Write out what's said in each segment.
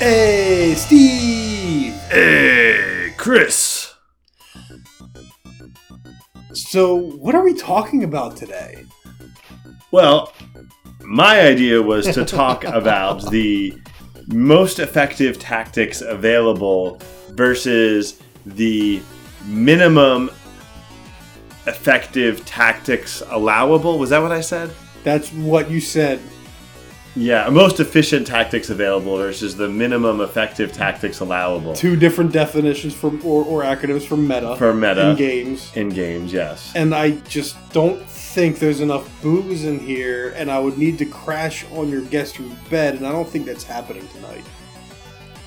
Hey, Steve! Hey, Chris! So, what are we talking about today? Well, my idea was to talk about the most effective tactics available versus the minimum effective tactics allowable. Was that what I said? That's what you said. Yeah, most efficient tactics available versus the minimum effective tactics allowable. Two different definitions or acronyms for meta. For meta. In games. In games, yes. And I just don't think there's enough booze in here, and I would need to crash on your guest room bed, and I don't think that's happening tonight.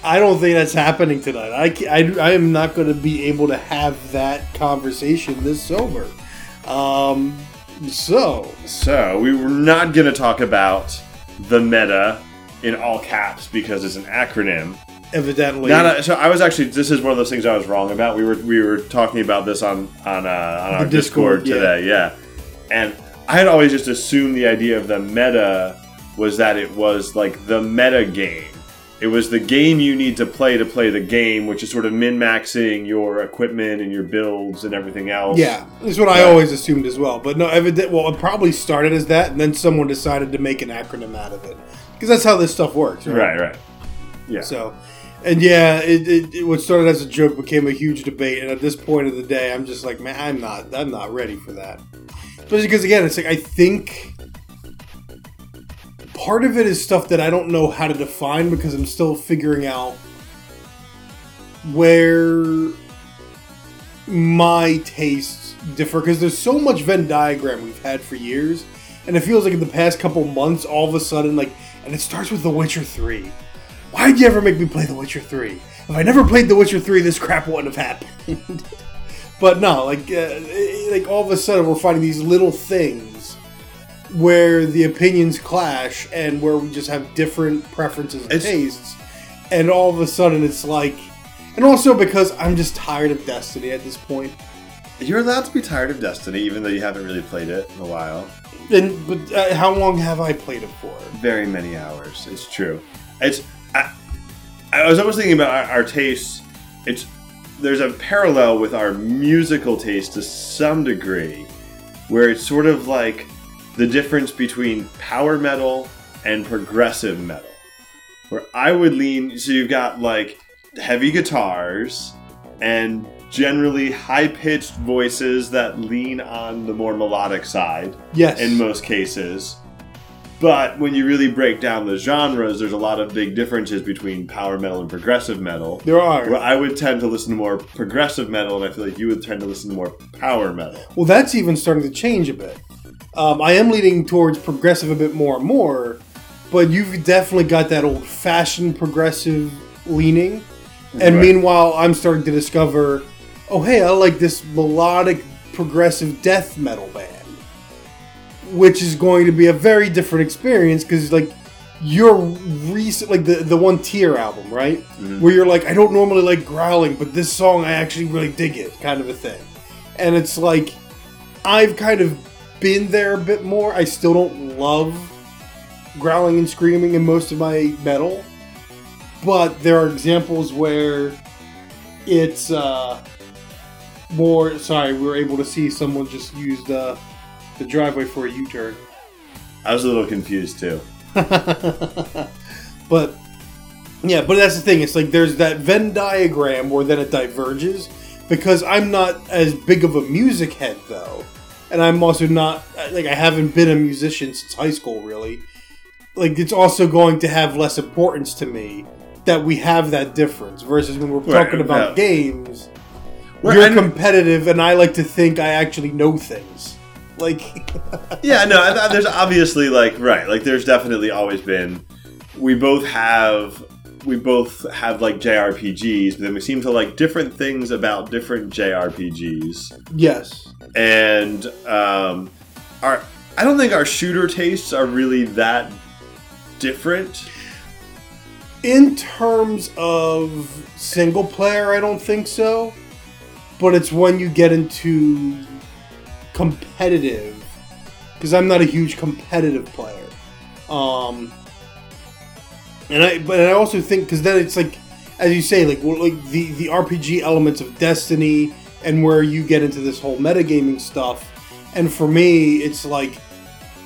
I am not going to be able to have that conversation this sober. So we were not going to talk about the meta in all caps because it's an acronym. Evidently. This is one of those things I was wrong about. We were talking about this on our Discord today, yeah. And I had always just assumed the idea of the meta was that it was like the meta game. It was the game you need to play the game, which is sort of min-maxing your equipment and your builds and everything else. Yeah, that's what I always assumed as well. But no, it probably started as that, and then someone decided to make an acronym out of it. Because that's how this stuff works, right? Right. Yeah. So, and yeah, what started as a joke became a huge debate, and at this point of the day, I'm just like, man, I'm not ready for that. Especially because, again, it's like, I think part of it is stuff that I don't know how to define because I'm still figuring out where my tastes differ. Because there's so much Venn diagram we've had for years. And it feels like in the past couple months, all of a sudden, and it starts with The Witcher 3. Why'd you ever make me play The Witcher 3? If I never played The Witcher 3, this crap wouldn't have happened. But no, all of a sudden we're finding these little things where the opinions clash and where we just have different preferences and tastes, and all of a sudden it's like, and also because I'm just tired of Destiny at this point. You're allowed to be tired of Destiny, even though you haven't really played it in a while. But how long have I played it for? Very many hours. It's true. I was almost thinking about our tastes. There's a parallel with our musical taste to some degree, where it's sort of like the difference between power metal and progressive metal, where I would lean, so you've got like heavy guitars and generally high-pitched voices that lean on the more melodic side, yes, in most cases. But when you really break down the genres, there's a lot of big differences between power metal and progressive metal. There are. Where I would tend to listen to more progressive metal, and I feel like you would tend to listen to more power metal. Well, that's even starting to change a bit. I am leaning towards progressive a bit more and more, but you've definitely got that old-fashioned progressive leaning. And meanwhile, I'm starting to discover, I like this melodic progressive death metal band, which is going to be a very different experience because, your recent, the One Tear album, right? Mm-hmm. Where you're like, I don't normally like growling, but this song, I actually really dig it, kind of a thing. And it's like, I've kind of been there a bit more. I still don't love growling and screaming in most of my metal, but there are examples where it's more. Sorry, we were able to see someone just used the driveway for a U-turn. I was a little confused too. But yeah, but that's the thing. It's like there's that Venn diagram where then it diverges because I'm not as big of a music head though. And I'm also not, I haven't been a musician since high school, really. It's also going to have less importance to me that we have that difference. Versus when we're talking about games, you're competitive, and I like to think I actually know things. Yeah, no, there's obviously, there's definitely always been, we both have JRPGs, but then we seem to like different things about different JRPGs. Yes. And I don't think our shooter tastes are really that different. In terms of single player, I don't think so. But it's when you get into competitive, because I'm not a huge competitive player. And I also think, because then it's like, as you say, like the RPG elements of Destiny and where you get into this whole metagaming stuff. And for me, it's like,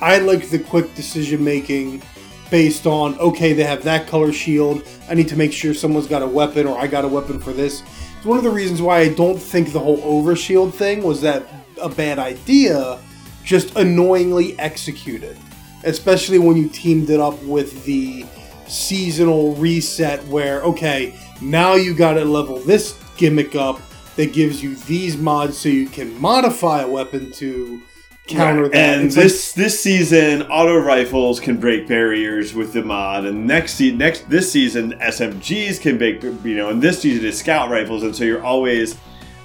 I like the quick decision making based on, okay, they have that color shield. I need to make sure someone's got a weapon, or I got a weapon for this. It's one of the reasons why I don't think the whole overshield thing was that a bad idea, just annoyingly executed. Especially when you teamed it up with the seasonal reset where, okay, now you gotta level this gimmick up that gives you these mods so you can modify a weapon to counter that. And it's this season, auto rifles can break barriers with the mod, and this season, SMGs can break, and this season is scout rifles, and so you're always,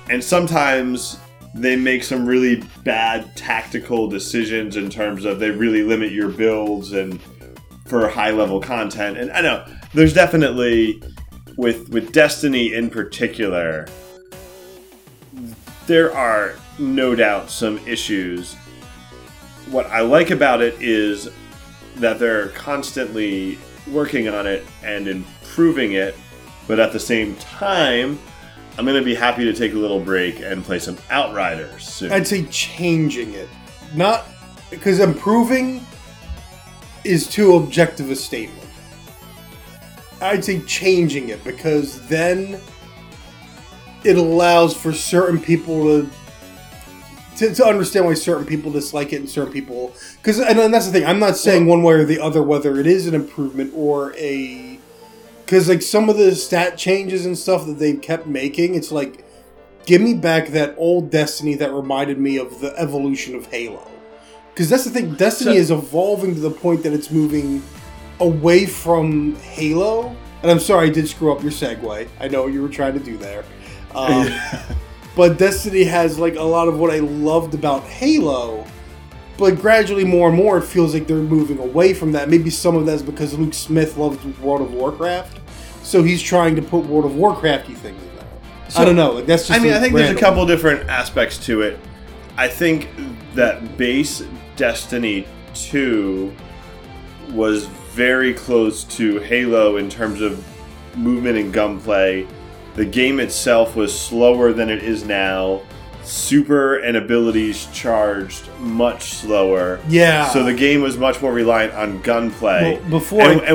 and sometimes they make some really bad tactical decisions in terms of they really limit your builds and for high level content. And I know there's definitely, with Destiny in particular, there are no doubt some issues. What I like about it is that they're constantly working on it and improving it, but at the same time, I'm going to be happy to take a little break and play some Outriders soon. I'd say changing it. Not, because improving is too objective a statement. I'd say changing it, because then it allows for certain people to understand why certain people dislike it and certain people... Because, and that's the thing, I'm not saying one way or the other whether it is an improvement or a... Because, like, some of the stat changes and stuff that they've kept making, it's like, give me back that old Destiny that reminded me of the evolution of Halo. Because that's the thing, Destiny is evolving to the point that it's moving away from Halo. And I'm sorry, I did screw up your segue. I know what you were trying to do there. But Destiny has, like, a lot of what I loved about Halo. But gradually, more and more, it feels like they're moving away from that. Maybe some of that's because Luke Smith loves World of Warcraft, so he's trying to put World of Warcraft-y things in there. So, I don't know. Like, that's just I think there's a couple different aspects to it. I think that base Destiny 2 was very close to Halo in terms of movement and gunplay. The game itself was slower than it is now. Super and abilities charged much slower. Yeah. So the game was much more reliant on gunplay. Well,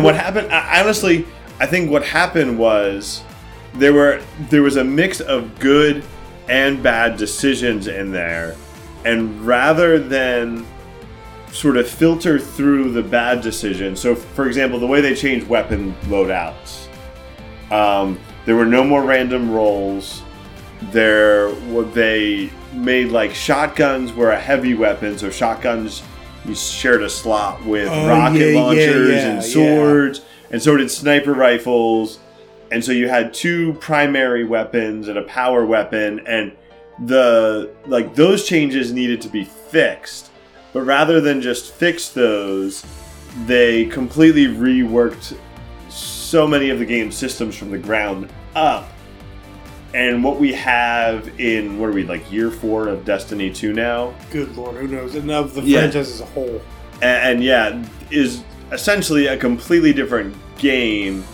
what happened? I think what happened was there was a mix of good and bad decisions in there, and rather than sort of filter through the bad decisions. So, for example, the way they changed weapon loadouts, there were no more random rolls. They made, like, shotguns were a heavy weapon, so shotguns, you shared a slot with rocket launchers and swords, and so did sniper rifles, and so you had two primary weapons and a power weapon, and those changes needed to be fixed, but rather than just fix those, they completely reworked so many of the game's systems from the ground up. And what we have in, what are we, like, year 4 of Destiny 2 now? Good lord, who knows? And of the franchise as a whole. And is essentially a completely different game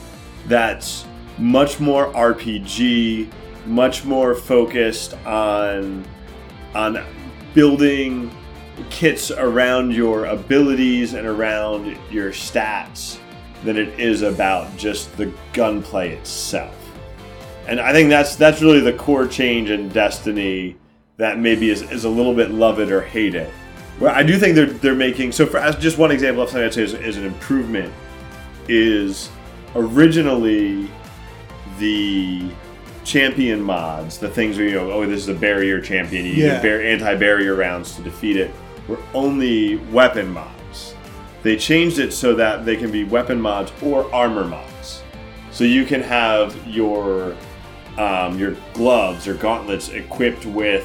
that's much more RPG, much more focused on building kits around your abilities and around your stats than it is about just the gunplay itself. And I think that's really the core change in Destiny that maybe is a little bit love it or hate it. Where I do think they're making, so for just one example of something I'd say is an improvement, is originally the champion mods, the things where, this is a barrier champion, you get anti-barrier rounds to defeat it, were only weapon mods. They changed it so that they can be weapon mods or armor mods. So you can have your gloves or gauntlets equipped with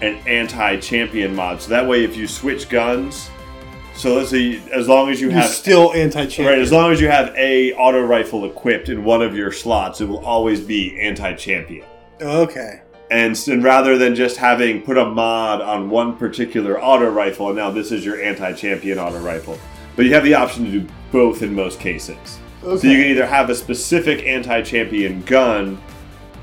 an anti-champion mod. So that way, if you switch guns, so let's say as long as you're still anti-champion, right? As long as you have a auto rifle equipped in one of your slots, it will always be anti-champion. Okay. And rather than just having put a mod on one particular auto rifle, and now this is your anti-champion auto rifle, but you have the option to do both in most cases. Okay. So you can either have a specific anti-champion gun,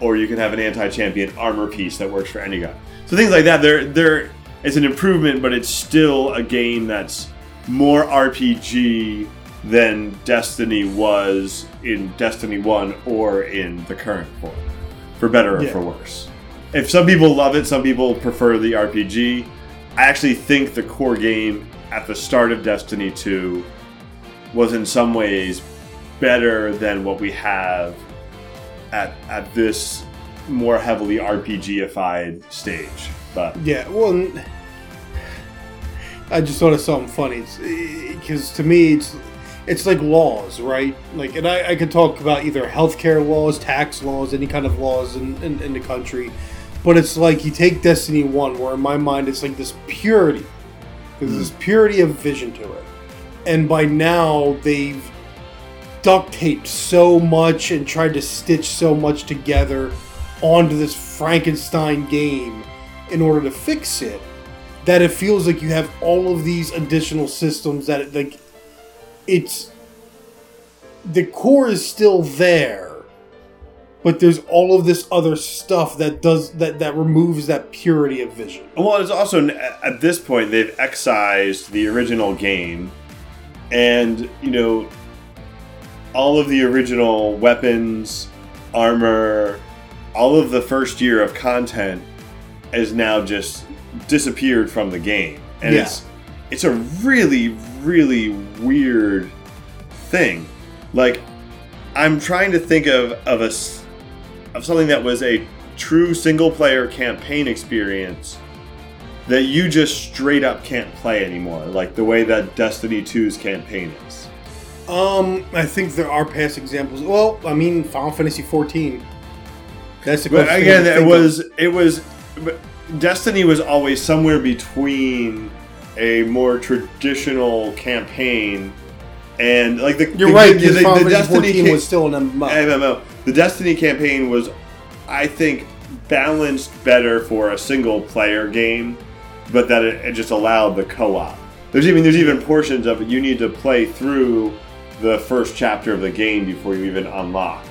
or you can have an anti-champion armor piece that works for any gun. So things like that, they're it's an improvement, but it's still a game that's more RPG than Destiny was in Destiny 1 or in the current form, for better or for worse. If some people love it, some people prefer the RPG. I actually think the core game at the start of Destiny 2 was in some ways better than what we have at this more heavily RPG-ified stage. But yeah, well, I just thought of something funny, because to me it's like laws, right? Like, and I could talk about either healthcare laws, tax laws, any kind of laws in the country, but it's like you take Destiny 1, where in my mind it's like this purity. There's this purity of vision to it. And by now, they've duct taped so much and tried to stitch so much together onto this Frankenstein game in order to fix it, that it feels like you have all of these additional systems that it, like, it's, the core is still there, but there's all of this other stuff that does that removes that purity of vision. Well, it's also, at this point, they've excised the original game, and, you know, all of the original weapons, armor, all of the first year of content is now just disappeared from the game. And it's a really, really weird thing. Like, I'm trying to think of something that was a true single-player campaign experience that you just straight up can't play anymore, like the way that Destiny 2's campaign is. I think there are past examples. Well, I mean, Final Fantasy 14. That's the question. Again, it was Destiny was always somewhere between a more traditional campaign and, like, the Destiny campaign was still an MMO. The Destiny campaign was, I think, balanced better for a single player game, but that it just allowed the co-op. There's even portions of it you need to play through the first chapter of the game before you even unlock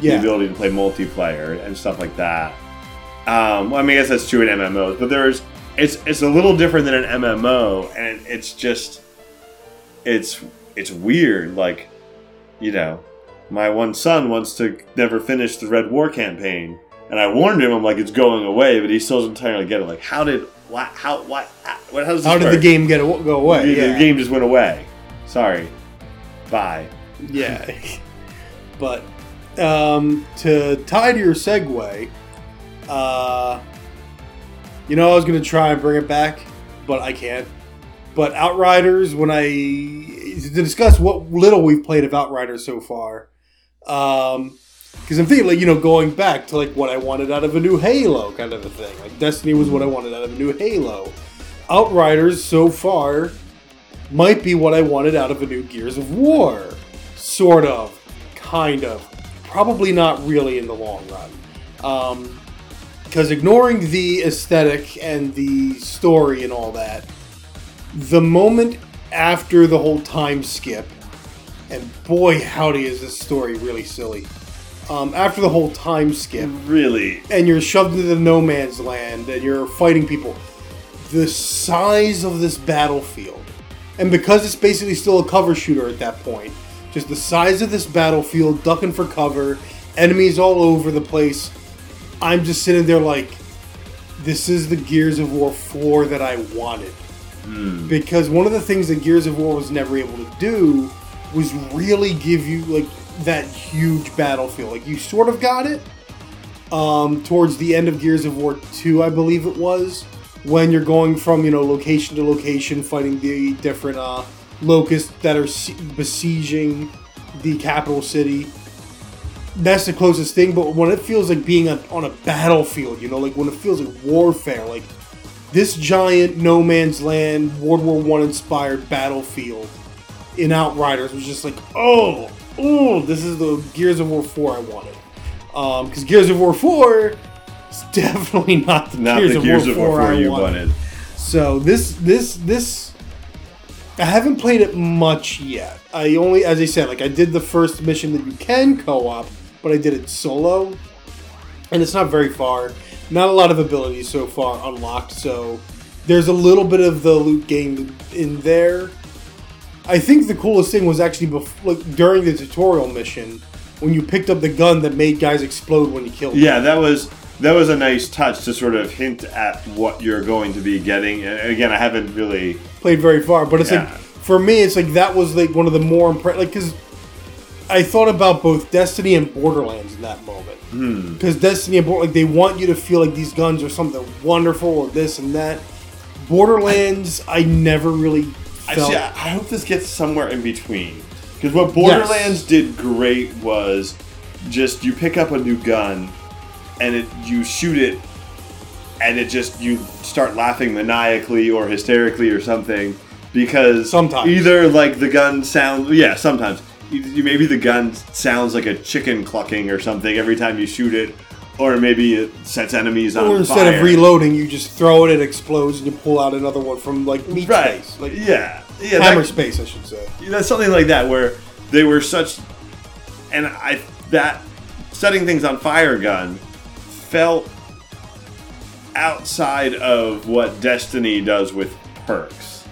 the ability to play multiplayer and stuff like that. Well, I mean, I guess that's true in MMOs, but it's a little different than an MMO, and it's just it's weird. Like, you know, my one son wants to never finish the Red War campaign, and I warned him. I'm like, it's going away, but he still doesn't entirely get it. Like, how did the game go away? The game just went away. Sorry, bye. Yeah, but to tie to your segue. You know, I was going to try and bring it back, but I can't. But Outriders, to discuss what little we've played of Outriders so far, because I'm thinking, like, you know, going back to, like, what I wanted out of a new Halo kind of a thing. Like, Destiny was what I wanted out of a new Halo. Outriders so far might be what I wanted out of a new Gears of War. Sort of. Kind of. Probably not really in the long run. Because ignoring the aesthetic and the story and all that, the moment after the whole time skip, and boy howdy is this story really silly, after the whole time skip, really, and you're shoved into the no man's land and you're fighting people, the size of this battlefield, and because it's basically still a cover shooter at that point, just the size of this battlefield, ducking for cover, enemies all over the place, I'm just sitting there like, this is the Gears of War 4 that I wanted. Mm. Because one of the things that Gears of War was never able to do was really give you, like, that huge battlefield. Like, you sort of got it towards the end of Gears of War 2, I believe it was, when you're going from, you know, location to location, fighting the different locusts that are besieging the capital city. That's the closest thing, but when it feels like being on a battlefield, you know, like when it feels like warfare, like this giant no man's land, World War I inspired battlefield in Outriders was just like, oh, this is the Gears of War 4 I wanted. Because Gears of War 4 is definitely not the Gears of War 4 I wanted. So this I haven't played it much yet. I only, as I said, like I did the first mission that you can co-op, but I did it solo, and it's not very far. Not a lot of abilities so far unlocked, so there's a little bit of the loot game in there. I think the coolest thing was actually during the tutorial mission, when you picked up the gun that made guys explode when you killed them. Yeah, that was a nice touch to sort of hint at what you're going to be getting. And again, I haven't really played very far, but it's like, for me, it's like that was like one of the more impressive, because I thought about both Destiny and Borderlands in that moment. Because Destiny and Borderlands, they want you to feel like these guns are something wonderful or this and that. Borderlands, I never really felt. I hope this gets somewhere in between. Because what Borderlands did great was just you pick up a new gun and you shoot it and it just, you start laughing maniacally or hysterically or something because sometimes either like the gun sounds, sometimes maybe the gun sounds like a chicken clucking or something every time you shoot it, or maybe it sets enemies on fire. Or instead of reloading, you just throw it, it explodes, and you pull out another one from like meat space. Like, hammer space, I should say. That's something like that where they were such, and that setting things on fire gun felt outside of what Destiny does with perks,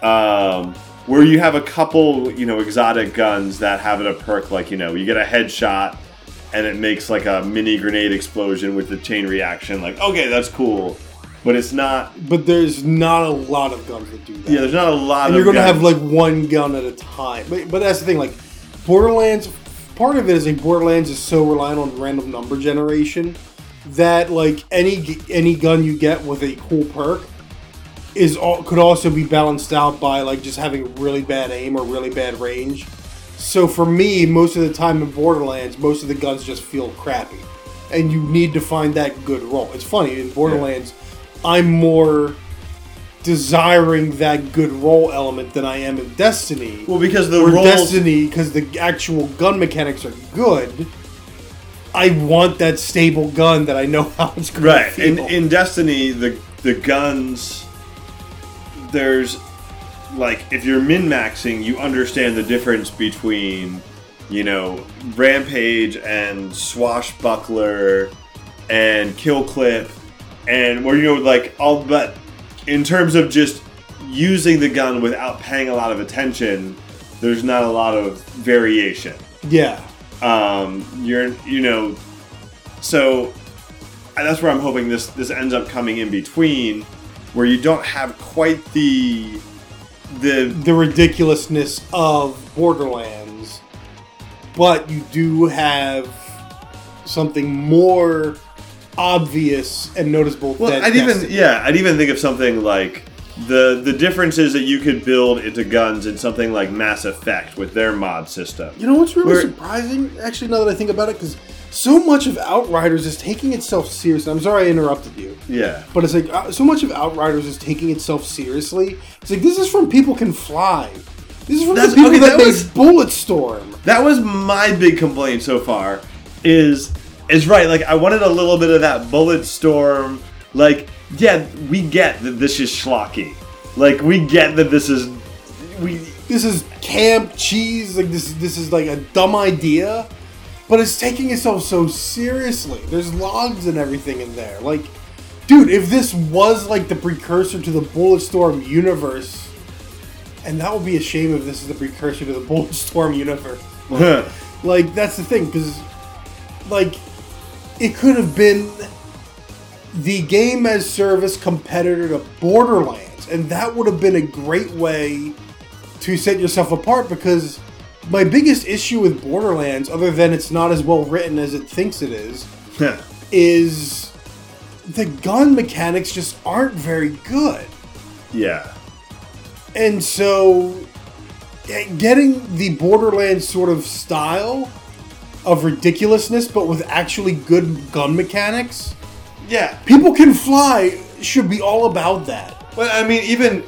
where you have a couple, exotic guns that have a perk like, you get a headshot and it makes like a mini grenade explosion with the chain reaction. Like, okay, that's cool. But it's not... But there's not a lot of guns that do that. Yeah, there's not a lot of guns. And you're going to have, like, one gun at a time. But that's the thing, like, Borderlands... Part of it is, like, Borderlands is so reliant on random number generation that, like, any gun you get with a cool perk could also be balanced out by, like, just having really bad aim or really bad range. So, for me, most of the time in Borderlands, most of the guns just feel crappy. And you need to find that good roll. It's funny, in Borderlands... Yeah. I'm more desiring that good roll element than I am in Destiny. Well, because because the actual gun mechanics are good, I want that stable gun that I know how it's going to feel. Right. In Destiny, the guns, there's, like, if you're min-maxing, you understand the difference between, Rampage and Swashbuckler and Kill Clip. And where but in terms of just using the gun without paying a lot of attention, there's not a lot of variation. Yeah. So that's where I'm hoping this ends up coming in between, where you don't have quite the ridiculousness of Borderlands, but you do have something more obvious and noticeable. Well, I'd even think of something like the differences that you could build into guns in something like Mass Effect with their mod system. You know what's really surprising, actually, now that I think about it, because so much of Outriders is taking itself seriously. I'm sorry I interrupted you. Yeah. But it's like, so much of Outriders is taking itself seriously. It's like, this is from People Can Fly. This is from the people that made Bulletstorm. That was my big complaint so far, is right, like, I wanted a little bit of that Bulletstorm, like, yeah, we get that this is schlocky. Like, we get that this is camp cheese, like, this is, like, a dumb idea, but it's taking itself so seriously. There's logs and everything in there. Like, dude, if this was, like, the precursor to the Bulletstorm universe, and that would be a shame if this is the precursor to the Bulletstorm universe. Like, that's the thing, because, like, it could have been the game as service competitor to Borderlands, and that would have been a great way to set yourself apart, because my biggest issue with Borderlands, other than it's not as well written as it thinks it is, is the gun mechanics just aren't very good. Yeah. And so getting the Borderlands sort of style of ridiculousness, but with actually good gun mechanics. Yeah. People Can Fly should be all about that. But I mean, even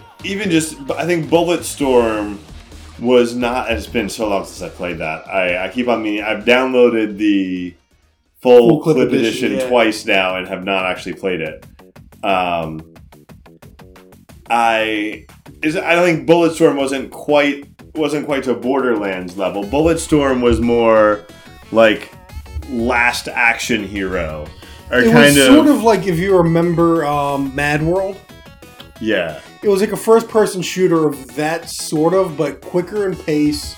just, I think Bulletstorm was not, it's been so long since I played that. I keep on meaning, I've downloaded the full clip edition twice now and have not actually played it. I think Bulletstorm wasn't quite to Borderlands level. Bulletstorm was more like Last Action Hero, or it kind was of sort of like, if you remember Mad World. Yeah, it was like a first-person shooter of that sort of, but quicker in pace.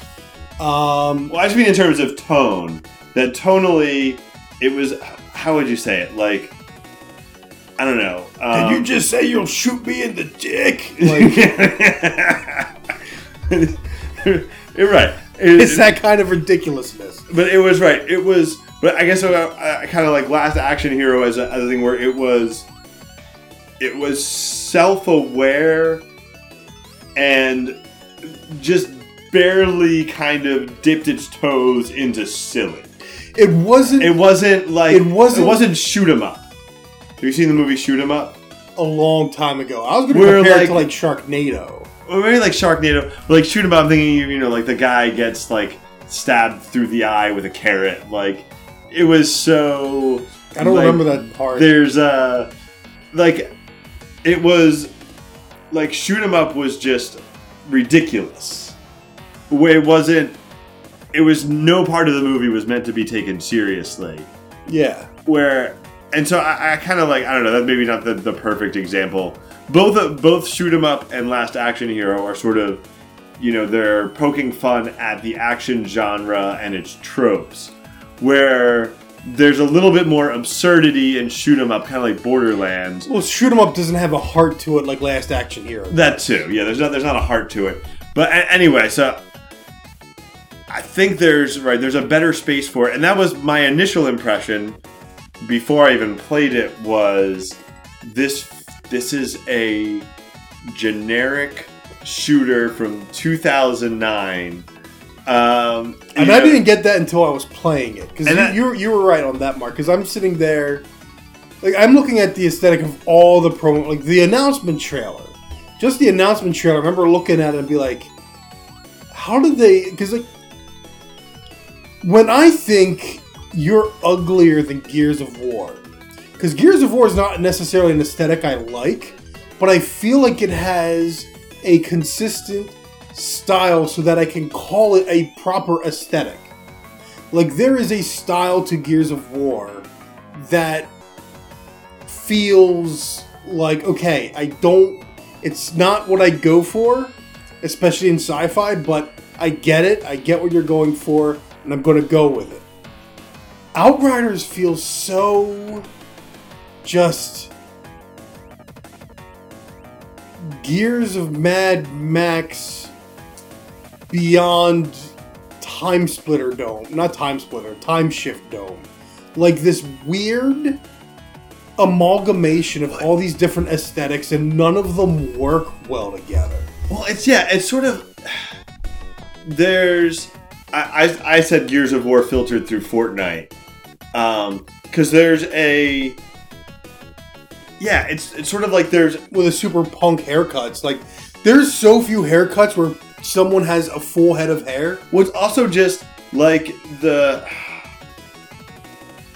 Well, I just mean in terms of tone. That tonally, it was, how would you say it? Like, I don't know. Did you just say you'll shoot me in the dick? Like, you're right. It's that kind of ridiculousness. But it was right. It was. But I guess I kind of like Last Action Hero as a thing where it was self-aware and just barely kind of dipped its toes into silly. It wasn't Shoot 'em Up. Have you seen the movie Shoot 'em Up? A long time ago. I was going to compare it to like Sharknado. Or maybe like Sharknado. But like Shoot 'em Up, I'm thinking, you know, like the guy gets like stabbed through the eye with a carrot. Like, it was so... I don't remember that part. There's like, it was... Like, Shoot 'em Up was just ridiculous. It wasn't... It was no part of the movie was meant to be taken seriously. Yeah. Where... And so I kind of like, I don't know, that's maybe not the perfect example. Both Shoot 'em Up and Last Action Hero are sort of, you know, they're poking fun at the action genre and its tropes. Where there's a little bit more absurdity in Shoot 'em Up, kind of like Borderlands. Well, Shoot 'em Up doesn't have a heart to it like Last Action Hero. That too, yeah, there's not a heart to it. But anyway, so... I think there's a better space for it. And that was my initial impression before I even played it, was this is a generic shooter from 2009. And I didn't get that until I was playing it. Because you were right on that, Mark. Because I'm sitting there, like, I'm looking at the aesthetic of all the promo, like the announcement trailer. Just the announcement trailer, I remember looking at it and be like, how did they... Because like, when I think... You're uglier than Gears of War. Because Gears of War is not necessarily an aesthetic I like, but I feel like it has a consistent style so that I can call it a proper aesthetic. Like, there is a style to Gears of War that feels like, okay, it's not what I go for, especially in sci-fi, but I get it, I get what you're going for, and I'm going to go with it. Outriders feels so just Gears of Mad Max beyond Time Splitter Dome. Not Time Splitter, Time Shift Dome. Like this weird amalgamation of all these different aesthetics, and none of them work well together. Well, it's sort of... There's... I said Gears of War filtered through Fortnite. Because there's a... Yeah, it's sort of like there's... With a super punk haircuts. Like, there's so few haircuts where someone has a full head of hair. Well, it's also just, like, the...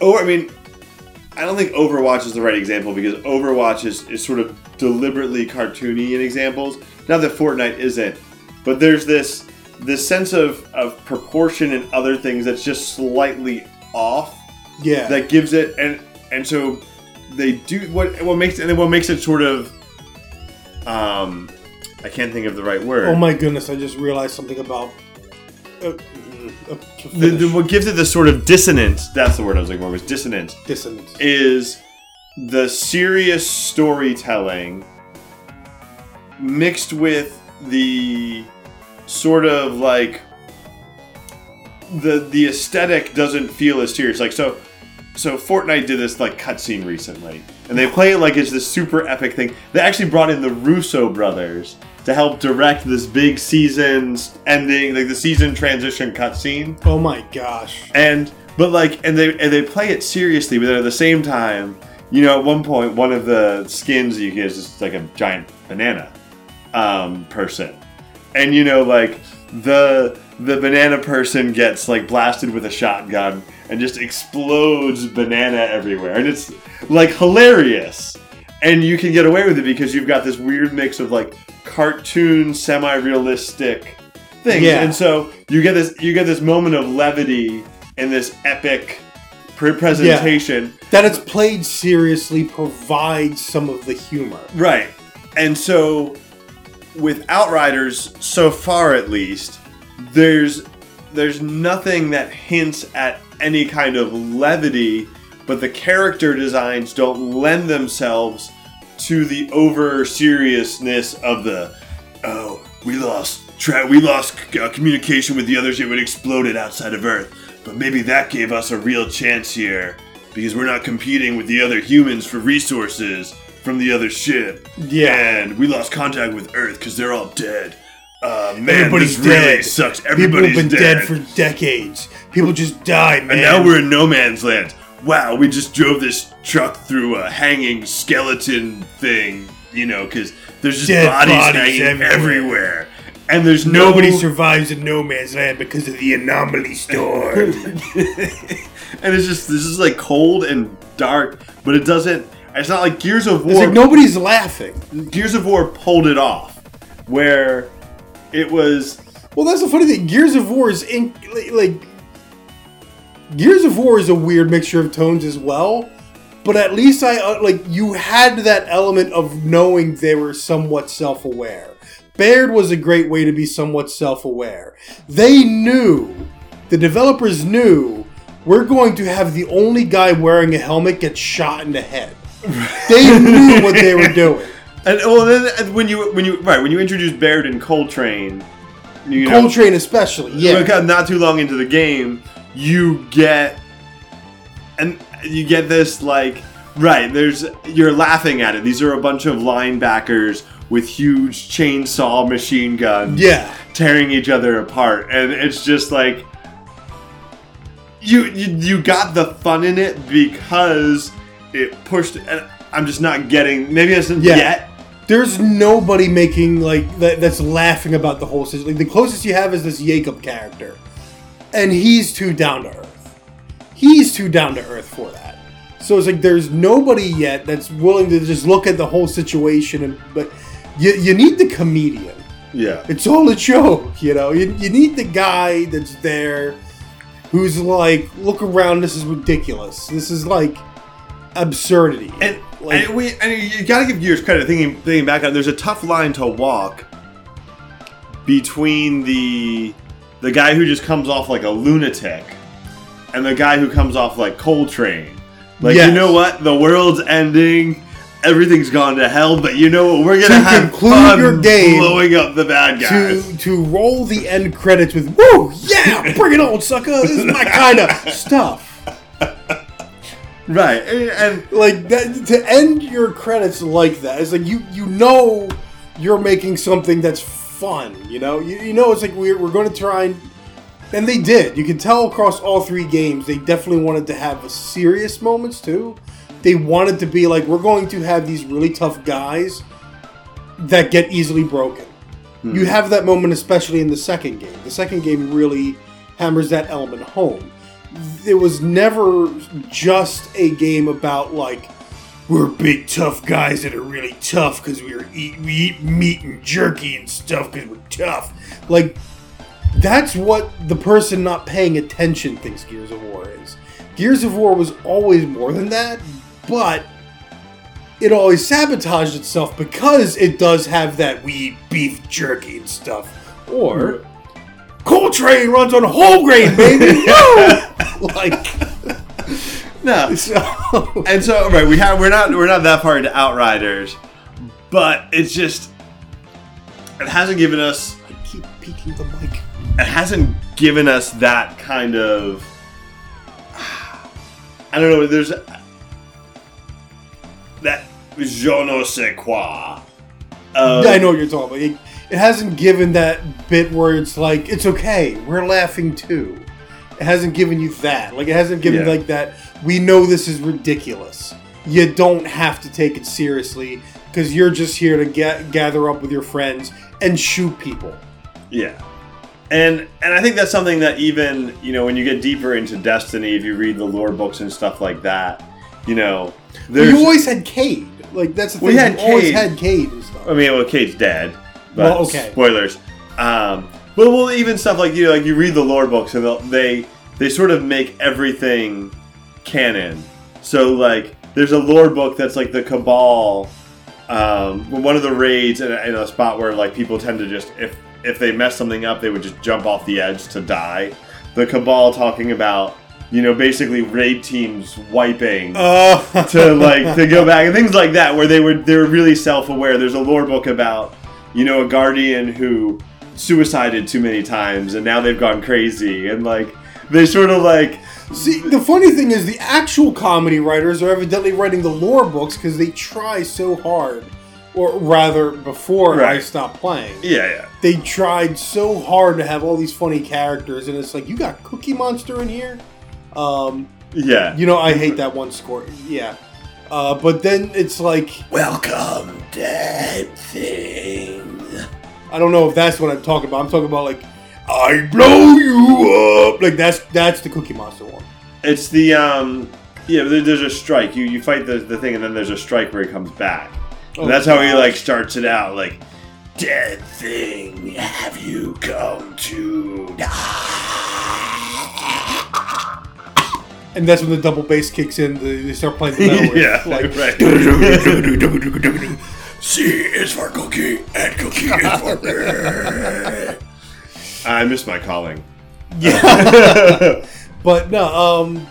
I don't think Overwatch is the right example, because Overwatch is sort of deliberately cartoony in examples. Not that Fortnite isn't. But there's this sense of proportion and other things that's just slightly off. Yeah. That gives it, and so they do what makes it sort of I can't think of the right word. Oh my goodness, I just realized something about what gives it the sort of dissonance, that's the word I was looking for, was dissonance. Dissonance is the serious storytelling mixed with the sort of like the aesthetic doesn't feel as serious. Like so Fortnite did this like cutscene recently, and they play it like it's this super epic thing. They actually brought in the Russo brothers to help direct this big season's ending, like the season transition cutscene. Oh my gosh! And they play it seriously, but then at the same time, you know, at one point one of the skins you get is just like a giant banana person. And, you know, like, the banana person gets, like, blasted with a shotgun and just explodes banana everywhere. And it's, like, hilarious. And you can get away with it because you've got this weird mix of, like, cartoon, semi-realistic things. Yeah. And so you get this moment of levity in this epic presentation. Yeah. That it's played seriously provides some of the humor. Right. And so with Outriders, so far at least, there's nothing that hints at any kind of levity, but the character designs don't lend themselves to the over seriousness of the, oh, we lost communication with the others, it exploded outside of Earth, but maybe that gave us a real chance here because we're not competing with the other humans for resources from the other ship. Yeah. And we lost contact with Earth because they're all dead. Man, everybody's this really dead. Sucks. Everybody's dead. People have been dead for decades. People just died, man. And now we're in no man's land. Wow, we just drove this truck through a hanging skeleton thing, you know, because there's just bodies hanging everywhere. And there's nobody survives in no man's land because of the anomaly storm. And it's just, this is like cold and dark, but it doesn't, it's not like Gears of War. It's like nobody's laughing. Gears of War pulled it off, where it was... Well, that's the funny thing. Gears of War is Gears of War is a weird mixture of tones as well, but at least you had that element of knowing they were somewhat self-aware. Baird was a great way to be somewhat self-aware. They knew, the developers knew, we're going to have the only guy wearing a helmet get shot in the head. They knew what they were doing. And well, then when you introduce Baird and Coltrane, Coltrane especially, yeah, not too long into the game, you get this you're laughing at it. These are a bunch of linebackers with huge chainsaw machine guns, yeah, tearing each other apart, and it's just like you got the fun in it because it pushed. And I'm just not getting. Maybe that's yet. There's nobody making that's laughing about the whole situation. The closest you have is this Jacob character, and he's too down to earth. He's too down to earth for that. So it's like there's nobody yet that's willing to just look at the whole situation. But you need the comedian. Yeah, it's all a joke. You know, you need the guy that's there who's like, look around. This is ridiculous. This is like. Absurdity, and you gotta give Gears credit. Thinking back on it, there's a tough line to walk between the guy who just comes off like a lunatic and the guy who comes off like Coltrane. Like, yes. You know what? The world's ending. Everything's gone to hell. But you know what? We're gonna have fun your game blowing up the bad guys. To roll the end credits with "Woo, yeah, bring it on, sucker! This is my kind of stuff." Right, and like that, to end your credits like that, it's like you know you're making something that's fun. You know, it's like we're going to try and they did. You can tell across all three games, they definitely wanted to have serious moments too. They wanted to be like, we're going to have these really tough guys that get easily broken. Hmm. You have that moment, especially in the second game. The second game really hammers that element home. It was never just a game about, we're big, tough guys that are really tough because we eat meat and jerky and stuff because we're tough. Like, that's what the person not paying attention thinks Gears of War is. Gears of War was always more than that, but it always sabotaged itself because it does have that we eat beef jerky and stuff. Or... Coltrane runs on whole grain, baby. No. So. And so, right, we're not that far into Outriders, but it's just it hasn't given us. I keep peeking the mic. It hasn't given us that kind of. I don't know. There's that je ne sais quoi. I know what you're talking about. It hasn't given that bit where it's like, it's okay, we're laughing too. It hasn't given you that. Like, it hasn't given you that, we know this is ridiculous. You don't have to take it seriously because you're just here to gather up with your friends and shoot people. Yeah. And I think that's something that even, when you get deeper into Destiny, if you read the lore books and stuff like that, you always had Cade. Like, that's the thing. We always had Cade and stuff. I mean, well, Cade's dead. But well, okay. Spoilers. But well, even stuff like you read the lore books and they sort of make everything canon. So like there's a lore book that's like the Cabal, one of the raids in a spot where like people tend to just if they mess something up they would just jump off the edge to die. The Cabal talking about basically raid teams wiping to go back and things like that where they were really self-aware. There's a lore book about a guardian who suicided too many times and now they've gone crazy and they sort of See, the funny thing is the actual comedy writers are evidently writing the lore books because they try so hard. Or rather, before I stopped playing. Yeah. They tried so hard to have all these funny characters and it's like, you got Cookie Monster in here? Yeah. I hate that one score. Yeah. But then it's like... Welcome, Dead Thing. I don't know if that's what I'm talking about. I'm talking about I blow you up. That's the Cookie Monster one. It's the there's a strike. You fight the thing and then there's a strike where he comes back. Oh, and that's how he starts it out Dead Thing, have you come to die? And that's when the double bass kicks in. They start playing the metal. Yeah, right. C is for cookie and cookie is for me. I miss my calling. Yeah. But no,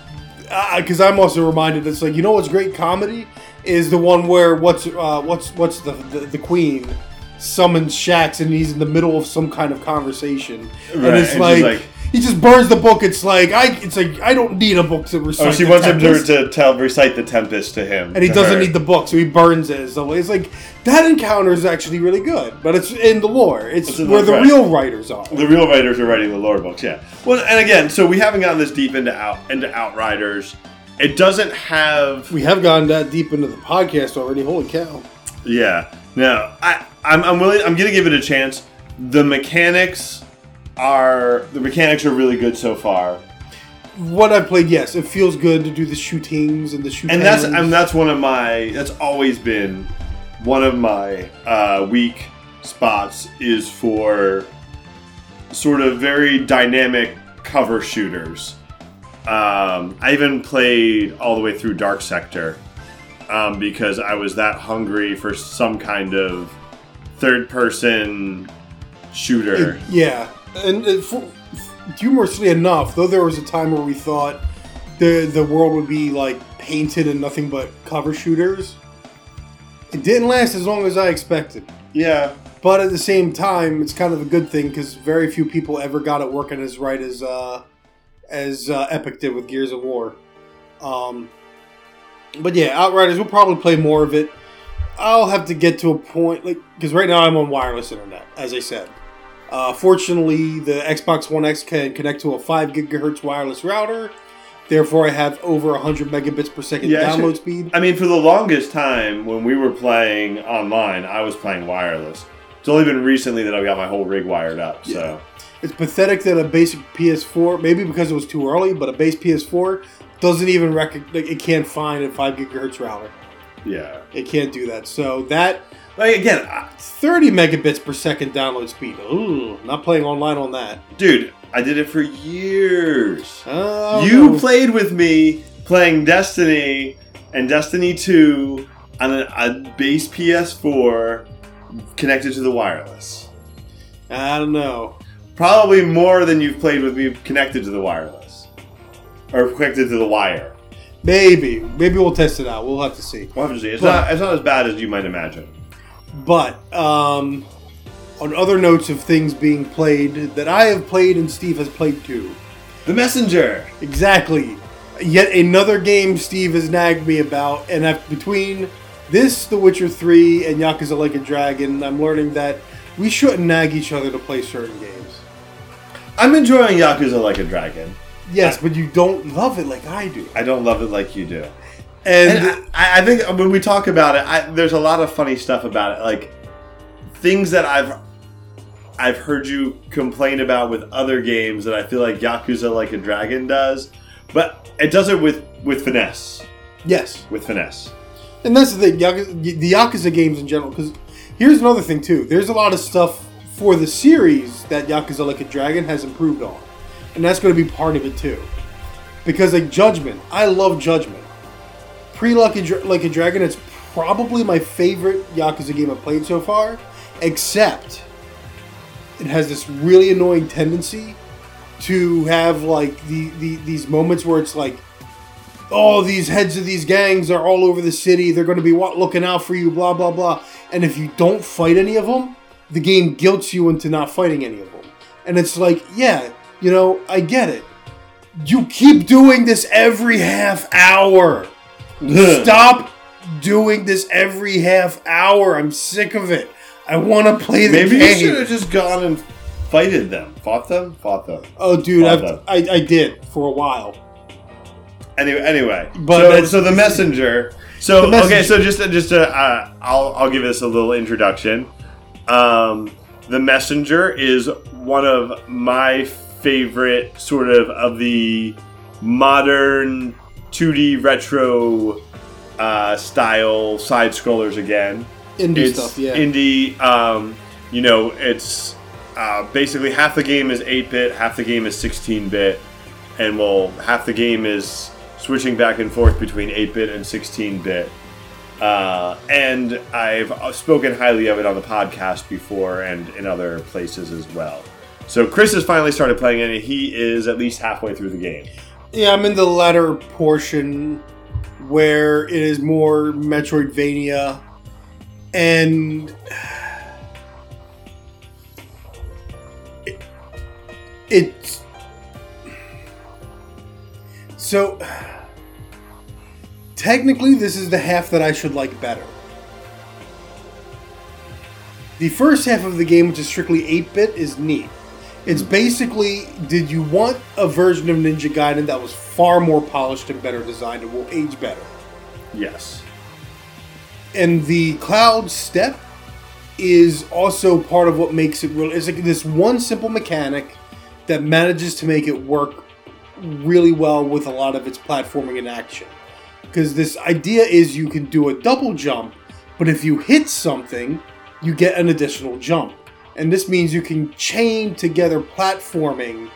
because I'm also reminded it's what's great comedy is the one where the queen summons Shaxx and he's in the middle of some kind of conversation. Right. And it's he just burns the book. It's I don't need a book to recite. Oh, she wants Tempest. Him to recite the Tempest to him. And he doesn't need the book, so he burns it. So it's that encounter is actually really good, but it's in the lore. It's where the real writers are. The real writers are writing the lore books. Yeah. Well, and again, so we haven't gotten this deep into Outriders. It doesn't have. We have gotten that deep into the podcast already. Holy cow! Yeah. No, I'm willing. I'm gonna give it a chance. The mechanics are really good so far. What I've played, yes, it feels good to do the shootings and the shoot. And that's always been one of my weak spots is for sort of very dynamic cover shooters. I even played all the way through Dark Sector because I was that hungry for some kind of third-person shooter. Humorously enough, though there was a time where we thought the world would be painted and nothing but cover shooters, it didn't last as long as I expected. Yeah. But at the same time, it's kind of a good thing because very few people ever got it working as right as Epic did with Gears of War. But yeah, Outriders, we'll probably play more of it. I'll have to get to a point, because right now I'm on wireless internet, as I said. Fortunately, the Xbox One X can connect to a 5 gigahertz wireless router. Therefore, I have over 100 megabits per second download speed. I mean, for the longest time, when we were playing online, I was playing wireless. It's only been recently that I've got my whole rig wired up, so... It's pathetic that a basic PS4, maybe because it was too early, but a base PS4 doesn't even recognize... It can't find a 5 gigahertz router. Yeah. It can't do that. So that... again, 30 megabits per second download speed. Ooh, not playing online on that. Dude, I did it for years. Oh, you played with me playing Destiny and Destiny 2 on a base PS4 connected to the wireless. I don't know. Probably more than you've played with me connected to the wireless. Or connected to the wire. Maybe we'll test it out. We'll have to see. It's not as bad as you might imagine. But on other notes of things being played that I have played and Steve has played too, The Messenger. Exactly. Yet another game Steve has nagged me about, and between this, The Witcher 3, and Yakuza Like a Dragon, I'm learning that we shouldn't nag each other to play certain games. I'm enjoying Yakuza Like a Dragon. Yes, but you don't love it like I do. I don't love it like you do. And I think when we talk about it, there's a lot of funny stuff about it. Like, things that I've heard you complain about with other games that I feel like Yakuza Like a Dragon does. But it does it with finesse. Yes. With finesse. And that's the thing. The Yakuza games in general, because Here's another thing too. There's a lot of stuff for the series that Yakuza Like a Dragon has improved on, and that's going to be part of it too. Because like Judgment, I love Judgment. Pre Like a Dragon, it's probably my favorite Yakuza game I've played so far, except it has this really annoying tendency to have like these moments where it's like, oh, these heads of these gangs are all over the city, they're going to be looking out for you, blah, blah, blah. And if you don't fight any of them, the game guilts you into not fighting any of them. And it's like, yeah, you know, I get it. You keep doing this every half hour. Stop doing this every half hour. I'm sick of it. I want to play the game. Maybe you should have just gone and fighted them. Fought them. Oh, dude, I did for a while. Anyway. But so the messenger. So the messenger. Okay, so just I'll give this a little introduction. The Messenger is one of my favorite sort of the modern 2D retro style side scrollers again. Indie stuff. It's basically half the game is 8-bit, half the game is 16-bit, and half the game is switching back and forth between 8-bit and 16-bit. And I've spoken highly of it on the podcast before and in other places as well. So Chris has finally started playing it, and he is at least halfway through the game. Yeah, I'm in the latter portion where it is more Metroidvania, and it's... So... Technically, this is the half that I should like better. The first half of the game, which is strictly 8-bit, is neat. It's basically, did you want a version of Ninja Gaiden that was far more polished and better designed and will age better? Yes. And the cloud step is also part of what makes it real. It's like this one simple mechanic that manages to make it work really well with a lot of its platforming and action. Because this idea is you can do a double jump, but if you hit something, you get an additional jump. And this means you can chain together platforming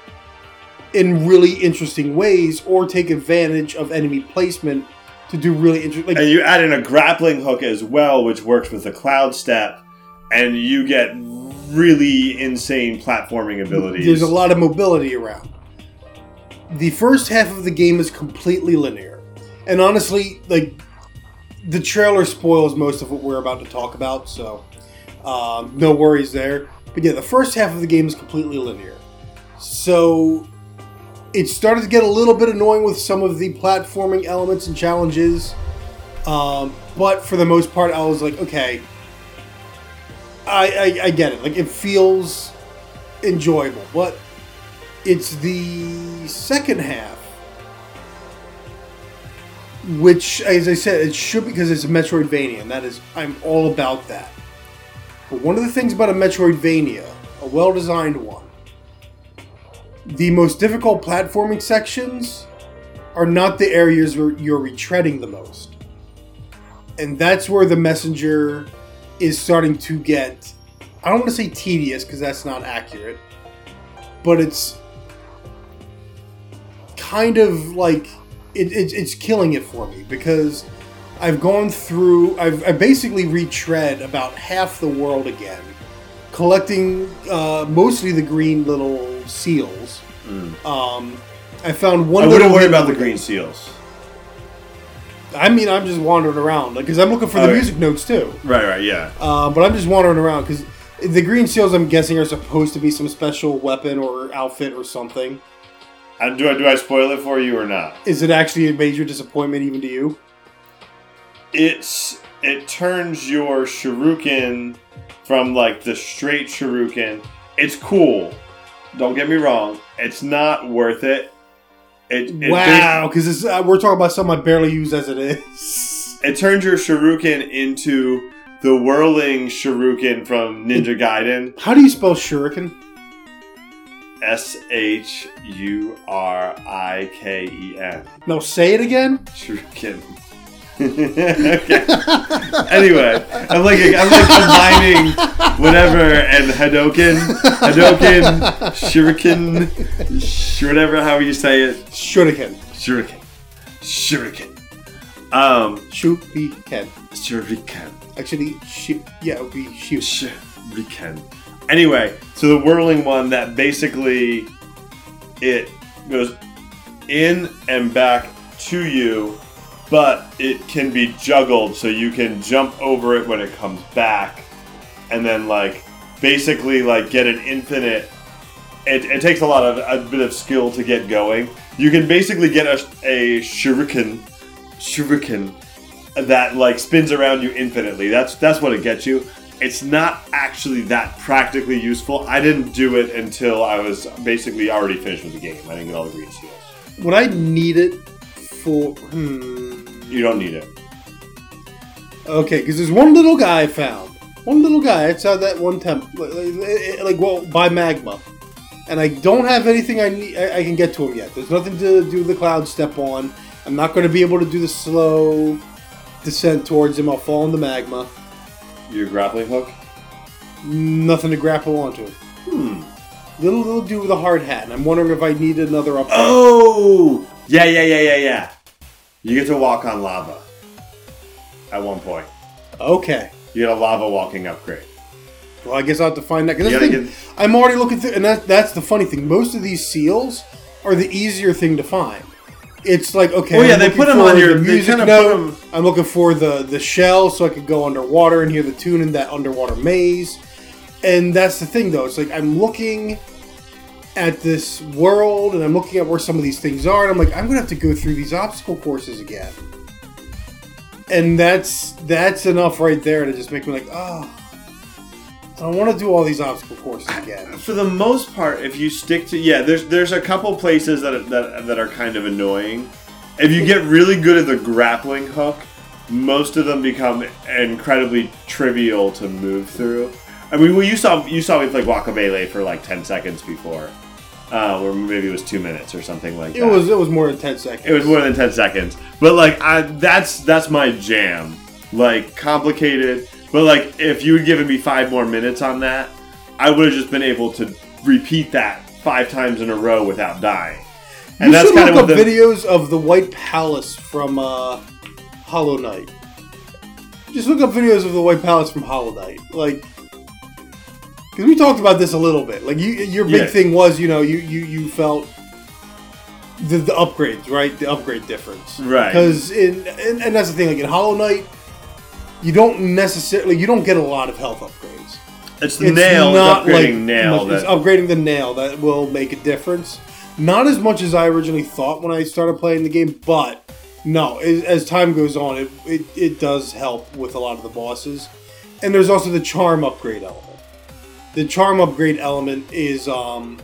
in really interesting ways, or take advantage of enemy placement to do really interesting... And you add in a grappling hook as well, which works with the cloud step, and you get really insane platforming abilities. There's a lot of mobility around. The first half of the game is completely linear. And honestly, like, the trailer spoils most of what we're about to talk about, so no worries there. But yeah, the first half of the game is completely linear. So it started to get a little bit annoying with some of the platforming elements and challenges. But for the most part, I was like, okay, I get it. Like, it feels enjoyable. But it's the second half, which, as I said, it should, because it's a Metroidvania, and that is, I'm all about that. But one of the things about a Metroidvania, a well-designed one, the most difficult platforming sections are not the areas where you're retreading the most. And that's where the messenger is starting to get, I don't want to say tedious, because that's not accurate, but it's kind of like... It's killing it for me, because I've gone through... I basically retread about half the world again, collecting mostly the green little seals. I found one... I wouldn't worry about the green seals. I mean, I'm just wandering around, because I'm looking for the music notes, too. Right, yeah. But I'm just wandering around, because the green seals, I'm guessing, are supposed to be some special weapon or outfit or something. Do I spoil it for you or not? Is it actually a major disappointment even to you? It turns your shuriken from like the straight shuriken. It's cool. Don't get me wrong. It's not worth it. Wow, because we're talking about something I barely use as it is. It turns your shuriken into the whirling shuriken from Ninja Gaiden. How do you spell shuriken? S-H-U-R-I-K-E-N. No, say it again? Shuriken. Okay. Anyway, I'm like combining whatever and Hadouken, Shuriken, whatever, however you say it. Shuriken. Shuriken. Actually, yeah, it would be Shuriken. Anyway, so the whirling one that basically it goes in and back to you, but it can be juggled so you can jump over it when it comes back and then basically get an infinite. It takes a bit of skill to get going. You can basically get a shuriken that spins around you infinitely. That's what it gets you. It's not actually that practically useful. I didn't do it until I was basically already finished with the game. I didn't get all the green seals. Would I need it for... You don't need it. Okay, because there's one little guy I found. It's at that one temp. By magma. And I don't have anything I need. I can get to him yet. There's nothing to do the cloud step on. I'm not going to be able to do the slow descent towards him. I'll fall into magma. Your grappling hook? Nothing to grapple onto. Little dude with a hard hat, and I'm wondering if I need another up. Oh! Yeah. You get to walk on lava. At one point. Okay. You get a lava walking upgrade. Well, I guess I'll have to find that. I'm already looking through, and that's the funny thing. Most of these seals are the easier thing to find. It's okay. Oh yeah, they put them on your music note. I'm looking for the shell so I could go underwater and hear the tune in that underwater maze. And that's the thing, though. It's I'm looking at this world and I'm looking at where some of these things are. And I'm going to have to go through these obstacle courses again. And that's enough right there to just make me I don't want to do all these obstacle courses again. For the most part, if you stick to... Yeah, there's a couple places that are kind of annoying. If you get really good at the grappling hook, most of them become incredibly trivial to move through. I mean, well, you saw me play Guacamele for 10 seconds before. Or maybe it was 2 minutes or something like that. It was more than 10 seconds. But, that's my jam. Complicated... But, if you had given me 5 more minutes on that, I would have just been able to repeat that 5 times in a row without dying. And you should look up videos of the White Palace from Hollow Knight. Just look up videos of the White Palace from Hollow Knight. Because we talked about this a little bit. Your big thing was, you felt the upgrades, right? The upgrade difference. Right. Because, and that's the thing, in Hollow Knight... You don't get a lot of health upgrades. It's upgrading the nail that will make a difference. Not as much as I originally thought when I started playing the game, but no, as time goes on, it does help with a lot of the bosses. And there's also the charm upgrade element. The charm upgrade element is, I don't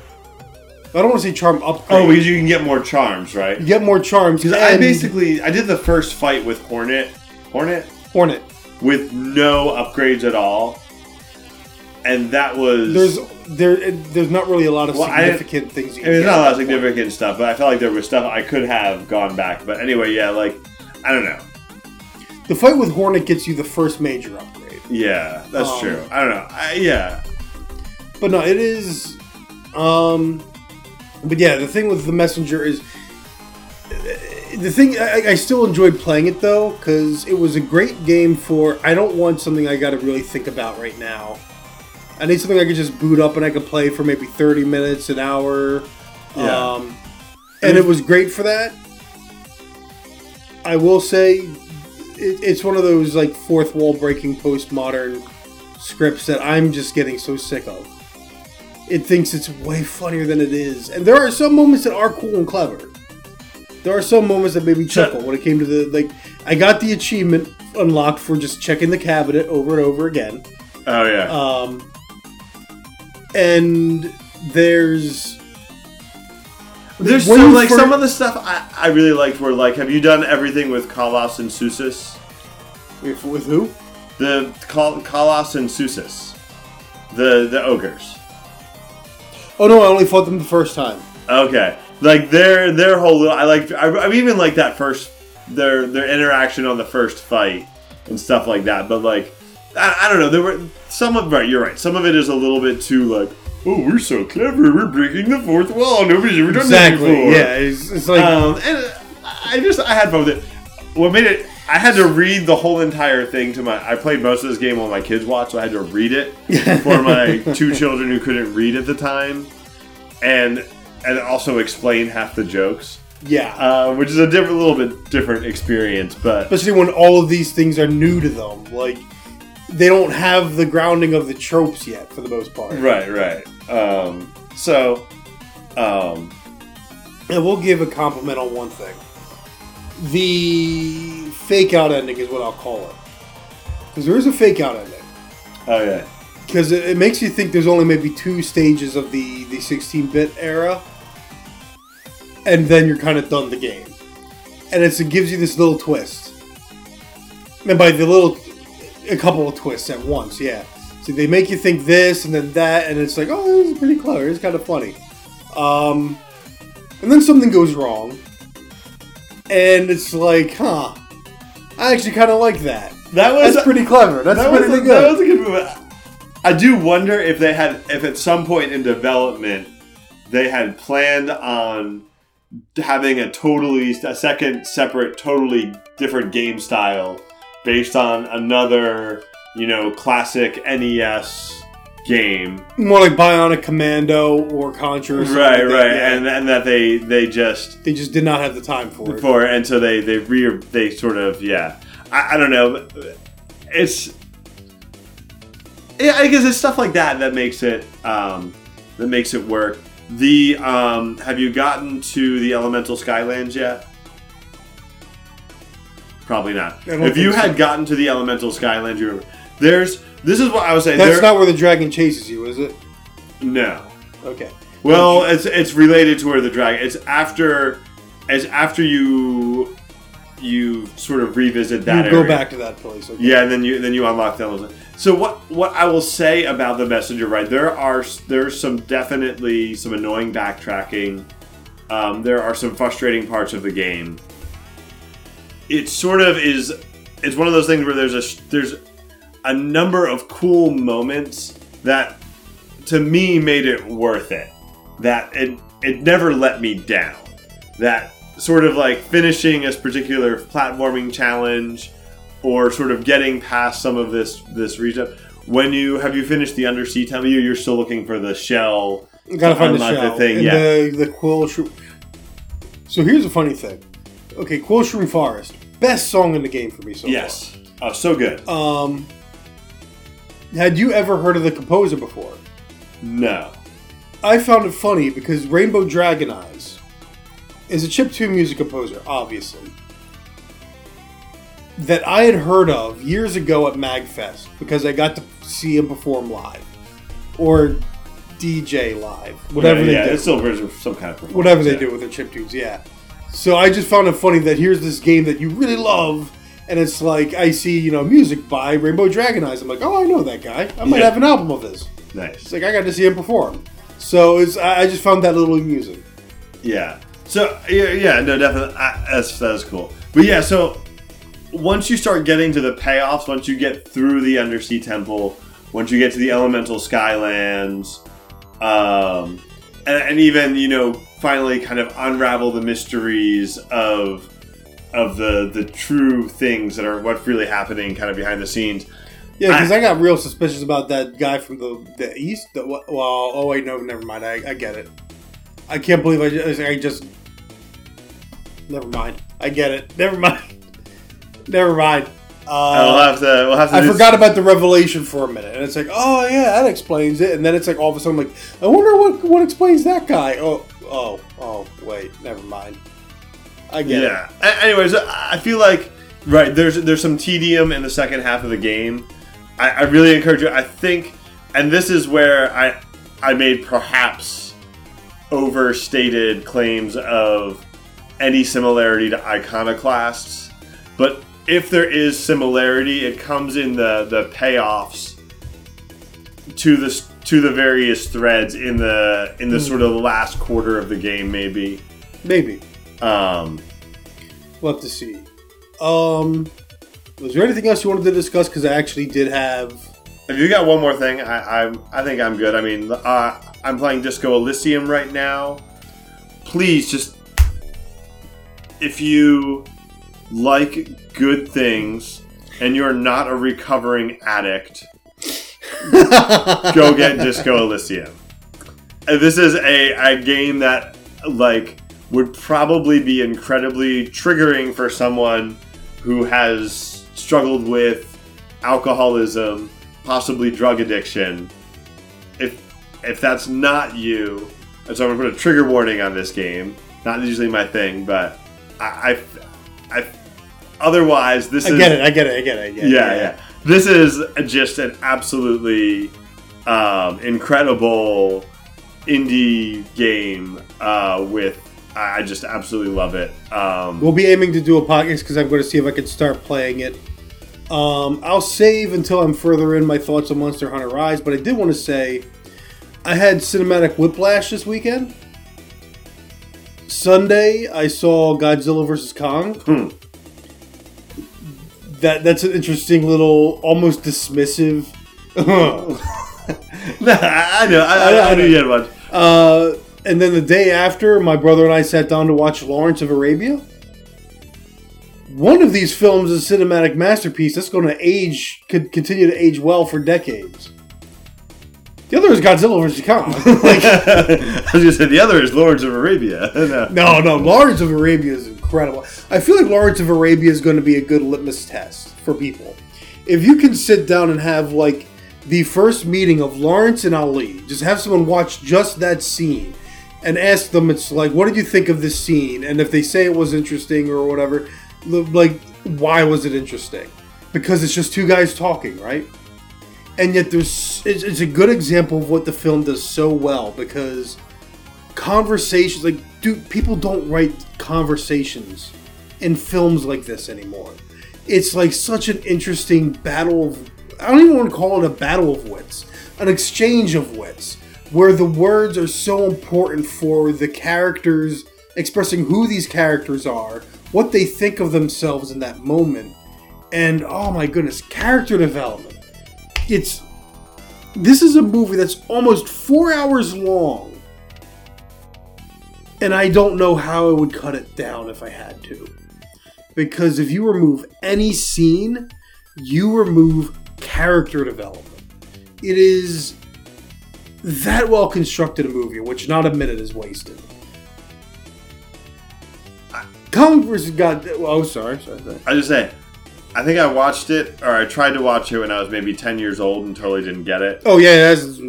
want to say charm upgrade. Oh, because you can get more charms, right? You get more charms. Because I did the first fight with Hornet. With no upgrades at all, and that was there's not really a lot of significant things. There's not a lot of significant stuff, but I felt like there was stuff I could have gone back. But anyway, yeah, I don't know. The fight with Hornet gets you the first major upgrade. Yeah, that's true. I don't know. But no, it is. But yeah, the thing with the Messenger is. The thing, I still enjoyed playing it, though, because it was a great game for, I don't want something I got to really think about right now. I need something I could just boot up and I could play for maybe 30 minutes, an hour. Yeah. And it was great for that. I will say, it's one of those, fourth wall breaking postmodern scripts that I'm just getting so sick of. It thinks it's way funnier than it is. And there are some moments that are cool and clever. There are some moments that made me chuckle when it came to the, I got the achievement unlocked for just checking the cabinet over and over again. Oh, yeah. And There's some, some of the stuff I really liked were, have you done everything with Kalos and Susis? With who? The Kalos and Susis. The ogres. Oh, no, I only fought them the first time. Okay. Their whole I even that first their interaction on the first fight and stuff like that. But like, I don't know. There were some of right. You're right. Some of it is a little bit too like, oh, we're so clever. We're breaking the fourth wall. Nobody's ever done that before. Yeah, it's like, and I had fun with it. What made it? I had to read the whole entire thing to my... I played most of this game while my kids watched, so I had to read it for my two children who couldn't read at the time. And also explain half the jokes. Yeah. Which is a little bit different experience, but... Especially when all of these things are new to them. Like, they don't have the grounding of the tropes yet, for the most part. Right, right. And we'll give a compliment on one thing. The fake-out ending is what I'll call it. Because there is a fake-out ending. Oh, yeah. Because it makes you think there's only maybe two stages of the 16-bit era. And then you're kind of done the game. And it gives you this little twist. And by the little... A couple of twists at once, yeah. So they make you think this and then that. And it's like, oh, this is pretty clever. It's kind of funny. And then something goes wrong. And it's like, huh, I actually kind of like that. That's pretty clever. That's pretty good. That was a good movie. I do wonder if they had, if at some point in development, they had planned on having a second, separate, totally different game style based on another, classic NES game. More like Bionic Commando or Contra or something. Right, like right. Yeah. And that they just did not have the time for it. And so they sort of, yeah. I don't know. I guess it's stuff like that makes it work. Have you gotten to the Elemental Skylands yet? Probably not. If you had gotten to the Elemental Skylands, you remember. This is what I was saying. That's not where the dragon chases you, is it? No. Okay. Well, it's related to where the dragon. It's after you sort of revisit that area. You go back to that place. Okay. Yeah, and then you unlock that. So what I will say about the Messenger, right? There's some definitely some annoying backtracking. There are some frustrating parts of the game. It sort of is. It's one of those things where there's a number of cool moments that, to me, made it worth it. That it never let me down. That sort of like finishing a particular platforming challenge, or sort of getting past some of this region. When you finished the undersea temple, you're still looking for the shell. You gotta find the shell. The thing, and the quill shroom. So here's a funny thing. Okay, Quill Shroom Forest, best song in the game for me so far. Yes, oh, so good. Had you ever heard of the composer before? No. I found it funny because Rainbow Dragon Eyes is a chiptune music composer, obviously, that I had heard of years ago at MAGFest because I got to see him perform live or DJ live, whatever they do. It's still some kind of performance. Whatever they do with their chiptunes, yeah. So I just found it funny that here's this game that you really love, and it's like, I see, music by Rainbow Dragon Eyes. I'm like, oh, I know that guy. I might have an album of this. Nice. It's like, I got to see him perform. So I just found that little music. Yeah. So, no, definitely. That's cool. But yeah, so once you start getting to the payoffs, once you get through the Undersea Temple, once you get to the Elemental Skylands, and even, finally kind of unravel the mysteries of the true things that are what's really happening kind of behind the scenes. Yeah, because I got real suspicious about that guy from the East. Never mind. I get it. I can't believe I just... Never mind. I get it. Never mind. Never mind. We'll have to I forgot about the revelation for a minute, and it's like, oh yeah, that explains it. And then it's like all of a sudden, I'm like, I wonder what explains that guy. Oh, wait, never mind. I get it. Yeah. Anyways, I feel like there's some tedium in the second half of the game. I really encourage you. I think, and this is where I made perhaps overstated claims of any similarity to Iconoclasts, but. If there is similarity, it comes in the payoffs to the various threads in the sort of last quarter of the game, maybe. We'll have to see. Was there anything else you wanted to discuss? Because I actually did have... If you got one more thing, I think I'm good. I mean, I'm playing Disco Elysium right now. Please just... If you like good things and you're not a recovering addict, go get Disco Elysium. This is a game that, like, would probably be incredibly triggering for someone who has struggled with alcoholism, possibly drug addiction. If that's not you, and so I'm going to put a trigger warning on this game. Not usually my thing, but otherwise, this is... I get it. Yeah. This is just an absolutely incredible indie game with... I just absolutely love it. We'll be aiming to do a podcast because I'm going to see if I can start playing it. I'll save until I'm further in my thoughts on Monster Hunter Rise, but I did want to say I had cinematic whiplash this weekend. Sunday, I saw Godzilla vs. Kong. That's an interesting little, almost dismissive... I knew you had one. And then the day after, my brother and I sat down to watch Lawrence of Arabia. One of these films is a cinematic masterpiece that's going to continue to age well for decades. The other is Godzilla vs. Kong. I was going to say, the other is Lawrence of Arabia. No, Lawrence of Arabia is incredible. I feel like Lawrence of Arabia is going to be a good litmus test for people. If you can sit down and have, like, the first meeting of Lawrence and Ali, just have someone watch just that scene. And ask them, it's like, what did you think of this scene? And if they say it was interesting or whatever, like, why was it interesting? Because it's just two guys talking, right? And yet it's a good example of what the film does so well, because conversations, like, people don't write conversations in films like this anymore. It's like such an interesting battle of, I don't even want to call it a battle of wits, an exchange of wits, where the words are so important for the characters, expressing who these characters are, what they think of themselves in that moment, and, oh my goodness, character development. This is a movie that's almost 4 hours long, and I don't know how I would cut it down if I had to. Because if you remove any scene, you remove character development. It is... that well constructed a movie, which not a minute is wasted. Kong vs. Godzilla. Oh, sorry. I just say, I think I watched it, or I tried to watch it when I was maybe 10 years old and totally didn't get it. Oh yeah, you're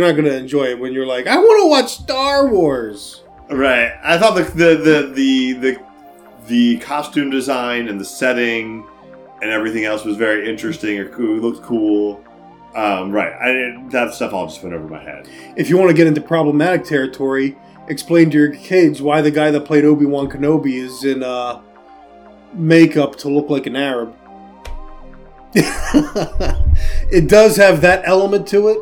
not gonna enjoy it when you're like, I want to watch Star Wars. Right. I thought the costume design and the setting and everything else was very interesting. It looked cool. Right. That stuff all just went over my head. If you want to get into problematic territory, explain to your kids why the guy that played Obi-Wan Kenobi is in makeup to look like an Arab. It does have that element to it.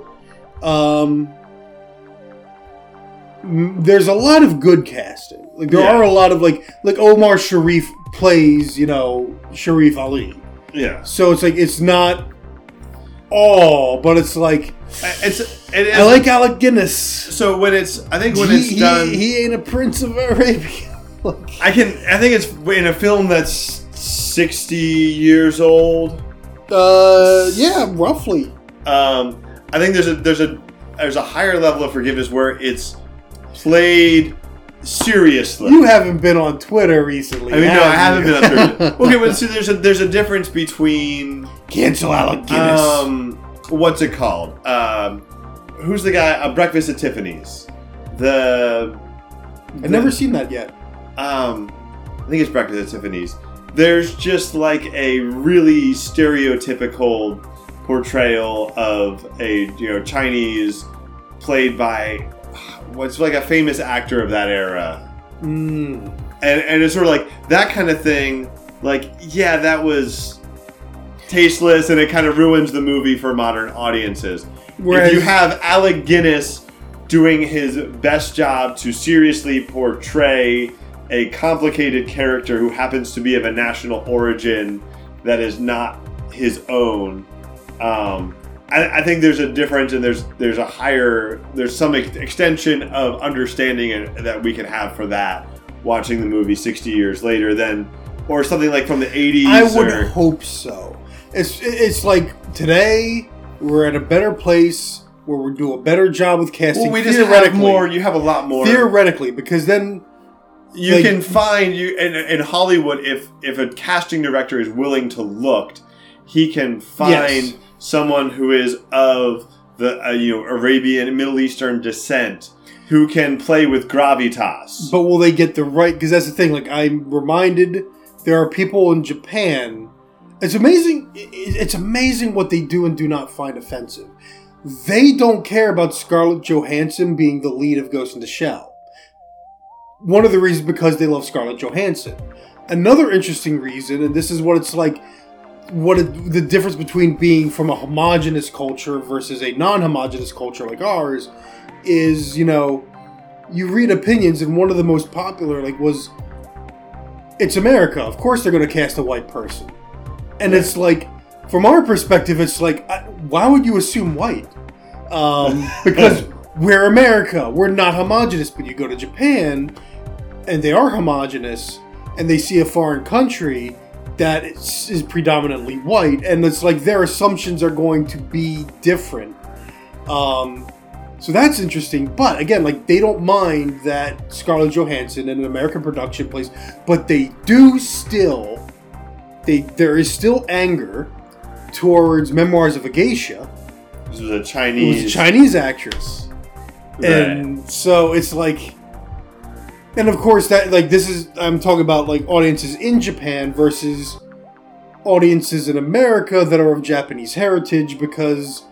There's a lot of good casting. Like, there are a lot of, like Omar Sharif plays, Sharif Ali. Yeah. So it's like, it's not... Oh, but it's like I like Alec Guinness. So when it's done, he ain't a prince of Arabia. I think it's in a film that's 60 years old. Yeah, roughly. I think there's a higher level of forgiveness where it's played seriously. You haven't been on Twitter recently. I mean, no, I haven't been on Twitter. Okay, but see, there's a difference between cancel Alec Guinness. What's it called? Who's the guy? Breakfast at Tiffany's. I've never seen that yet. I think it's Breakfast at Tiffany's. There's just like a really stereotypical portrayal of a Chinese played by. What's like a famous actor of that era. And it's sort of like that kind of thing. Like, yeah, that was tasteless and it kind of ruins the movie for modern audiences. Whereas, if you have Alec Guinness doing his best job to seriously portray a complicated character who happens to be of a national origin that is not his own. I think there's a difference, and there's some extension of understanding that we can have for that watching the movie 60 years later than, or something like from the 80s. I would hope so. It's like today we're at a better place where we do a better job with casting. Well, we just have more. You have a lot more theoretically, because then you can find you in Hollywood if a casting director is willing to look, he can find. Yes. Someone who is of the Arabian and Middle Eastern descent who can play with gravitas. But will they get the right? Because that's the thing. Like, I'm reminded, there are people in Japan. It's amazing. It's amazing what they do and do not find offensive. They don't care about Scarlett Johansson being the lead of Ghost in the Shell. One of the reasons, because they love Scarlett Johansson. Another interesting reason, and this is what it's like. The difference between being from a homogenous culture versus a non-homogenous culture like ours is, you read opinions, and one of the most popular was, it's America, of course they're going to cast a white person. And it's like, from our perspective, it's like, why would you assume white? Because we're America, we're not homogenous. But you go to Japan, and they are homogenous, and they see a foreign country that is predominantly white, and it's like their assumptions are going to be different. So that's interesting. But again, they don't mind that Scarlett Johansson in an American production plays, but they do still. There is still anger towards Memoirs of a Geisha. This was a Chinese actress, right. And so it's like. And of course, that I'm talking about audiences in Japan versus audiences in America that are of Japanese heritage, because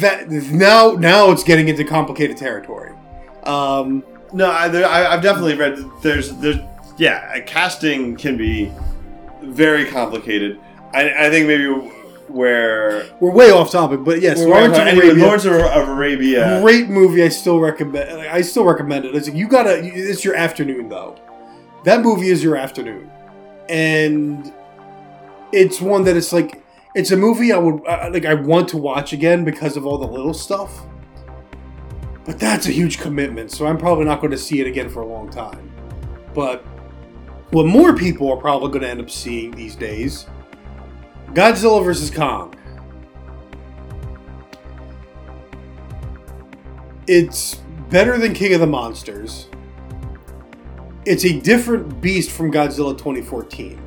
that now it's getting into complicated territory. I've definitely read casting can be very complicated. I think maybe. We're way off topic, but yes, Lawrence of Arabia, great movie. I still recommend it. It's like, it's your afternoon though. That movie is your afternoon, and it's one that it's like, it's a movie I want to watch again because of all the little stuff. But that's a huge commitment, so I'm probably not going to see it again for a long time. But what more people are probably going to end up seeing these days. Godzilla vs. Kong. It's better than King of the Monsters. It's a different beast from Godzilla 2014.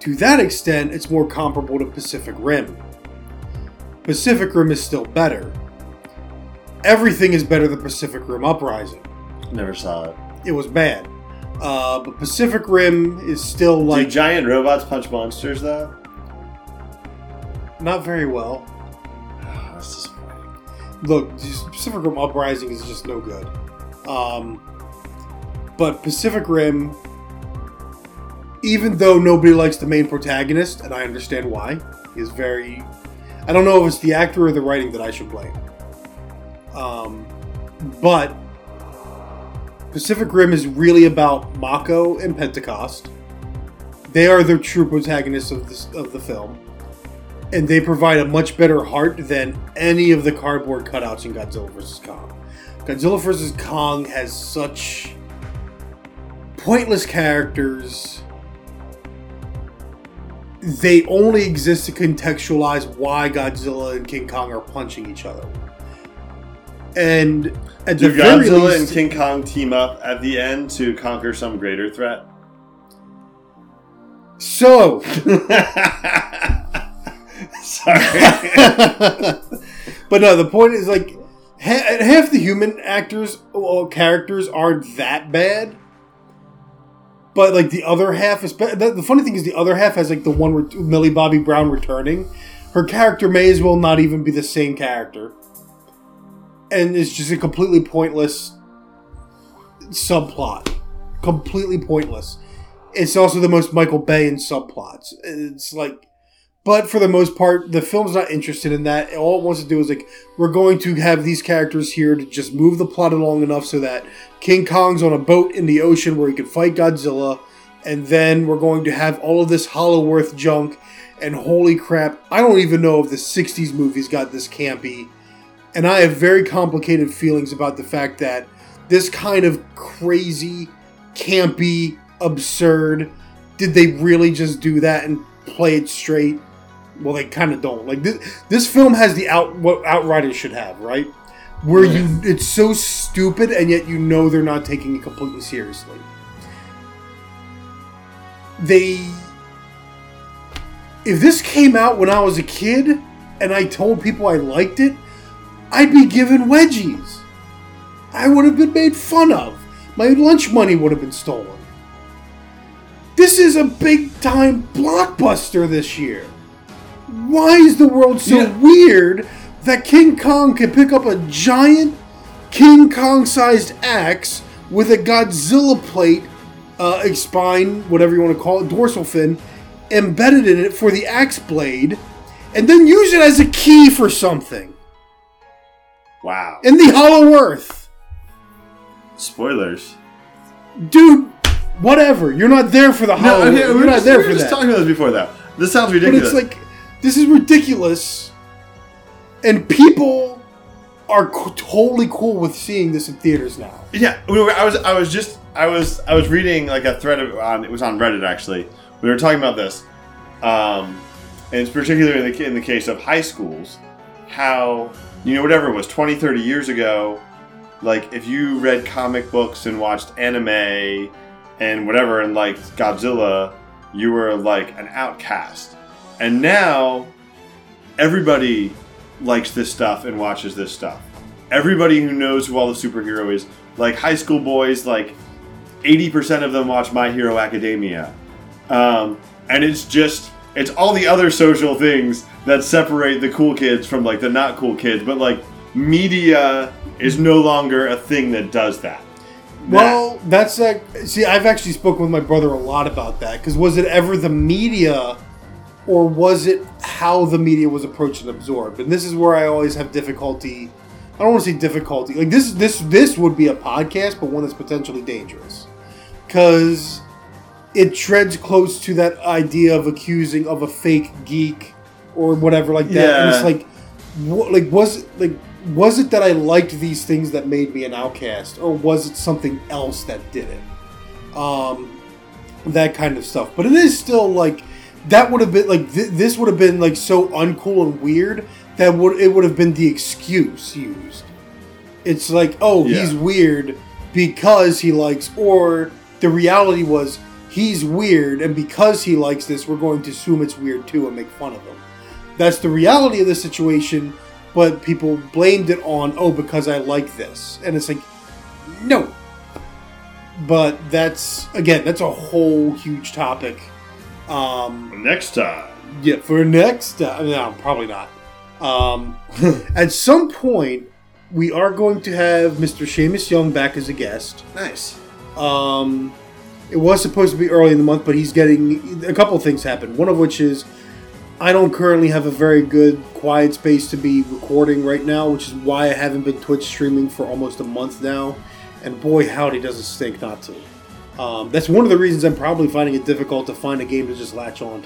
To that extent, it's more comparable to Pacific Rim. Pacific Rim is still better. Everything is better than Pacific Rim Uprising. Never saw it. It was bad. But Pacific Rim is still like... Do giant robots punch monsters, though? Not very well. That's disappointing. Look, Pacific Rim Uprising is just no good. But Pacific Rim, even though nobody likes the main protagonist, and I understand why, is very... I don't know if it's the actor or the writing that I should blame. But Pacific Rim is really about Mako and Pentecost. They are the true protagonists of the film. And they provide a much better heart than any of the cardboard cutouts in Godzilla vs. Kong. Godzilla vs. Kong has such pointless characters. They only exist to contextualize why Godzilla and King Kong are punching each other. And at the very least, do Godzilla and King Kong team up at the end to conquer some greater threat? So... Sorry. But no, the point is half the human actors or characters aren't that bad. But the other half is bad. The funny thing is the other half has the one with Millie Bobby Brown returning. Her character may as well not even be the same character. And it's just a completely pointless subplot. Completely pointless. It's also the most Michael Bay in subplots. It's like But for the most part, the film's not interested in that. All it wants to do is, like, we're going to have these characters here to just move the plot along enough so that King Kong's on a boat in the ocean where he can fight Godzilla, and then we're going to have all of this Hollow Earth junk, and holy crap, I don't even know if the 60s movies got this campy. And I have very complicated feelings about the fact that this kind of crazy, campy, absurd, did they really just do that and play it straight? Well, they kind of don't. Like this film has the what Outriders should have, right? Where it's so stupid, and yet you know they're not taking it completely seriously. If this came out when I was a kid, and I told people I liked it, I'd be given wedgies. I would have been made fun of. My lunch money would have been stolen. This is a big-time blockbuster this year. Why is the world so weird that King Kong can pick up a giant King Kong-sized axe with a Godzilla plate, spine, whatever you want to call it, dorsal fin, embedded in it for the axe blade, and then use it as a key for something? Wow. In the Hollow Earth. Spoilers. Dude, whatever. You're not there for the Hollow Earth. You're not there for that. We were just talking about this before, though. This sounds ridiculous. But it's like, this is ridiculous. And people are totally cool with seeing this in theaters now. Yeah. I was reading like a thread it was on Reddit, actually. We were talking about this. And it's particularly in the case of high schools, how... You know, whatever it was, 20, 30 years ago, like, if you read comic books and watched anime and whatever and liked Godzilla, you were, like, an outcast. And now, everybody likes this stuff and watches this stuff. Everybody who knows who all the superhero is, like, high school boys, like, 80% of them watch My Hero Academia. And it's just... It's all the other social things that separate the cool kids from, like, the not cool kids. But, like, media is no longer a thing that does that. Well, that's, like... See, I've actually spoken with my brother a lot about that. Because was it ever the media, or was it how the media was approached and absorbed? And this is where I always have difficulty... I don't want to say difficulty. Like, this would be a podcast, but one that's potentially dangerous. Because... It treads close to that idea of accusing of a fake geek or whatever like that. Yeah. And it's like, was it that I liked these things that made me an outcast, or was it something else that did it? That kind of stuff. But it is still like that would have been like this would have been like so uncool and weird that it would have been the excuse used. It's like, oh, he's weird because he likes, or the reality was. He's weird, and because he likes this, we're going to assume it's weird too and make fun of him. That's the reality of the situation, but people blamed it on, oh, because I like this. And it's like, no. But that's a whole huge topic. Next time. Yeah, for next time. No, probably not. At some point, we are going to have Mr. Seamus Young back as a guest. Nice. It was supposed to be early in the month, but he's getting... A couple things happen. One of which is I don't currently have a very good quiet space to be recording right now, which is why I haven't been Twitch streaming for almost a month now. And boy, howdy, does it stink not to. That's one of the reasons I'm probably finding it difficult to find a game to just latch on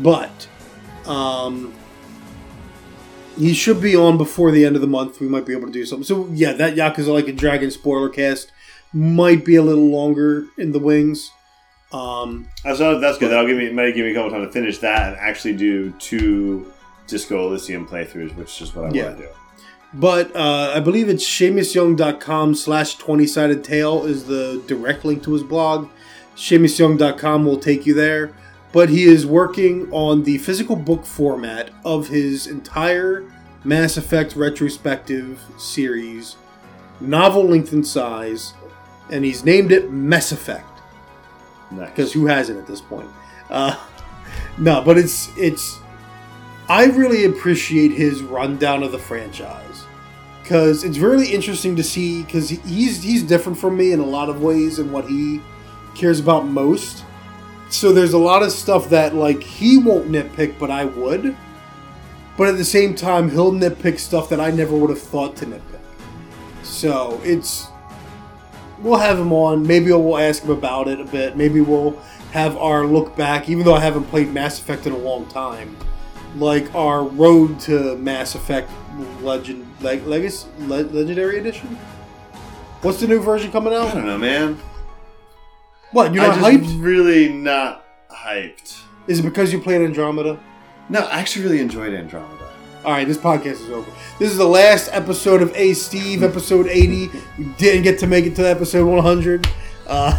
to. He should be on before the end of the month. We might be able to do something. So, yeah, that Yakuza Like a Dragon spoiler cast... might be a little longer in the wings. That's good. That'll give me a couple times to finish that and actually do 2 Disco Elysium playthroughs, which is what I want to do. But I believe it's shamusyoung.com/20sided tale is the direct link to his blog. Shamusyoung.com will take you there. But he is working on the physical book format of his entire Mass Effect retrospective series, novel length and size. And he's named it Mass Effect. Nice. Because who hasn't at this point? No, but it's. I really appreciate his rundown of the franchise, because it's really interesting to see. Because he's different from me in a lot of ways and what he cares about most. So there's a lot of stuff that, like, he won't nitpick, but I would. But at the same time, he'll nitpick stuff that I never would have thought to nitpick. So it's... We'll have him on. Maybe we'll ask him about it a bit. Maybe we'll have our look back, even though I haven't played Mass Effect in a long time. Like, our road to Mass Effect Legendary Edition? What's the new version coming out? I don't know, man. What, you're not hyped? I'm really not hyped. Is it because you played Andromeda? No, I actually really enjoyed Andromeda. All right, this podcast is over. This is the last episode of A Steve, episode 80. We didn't get to make it to episode 100. Because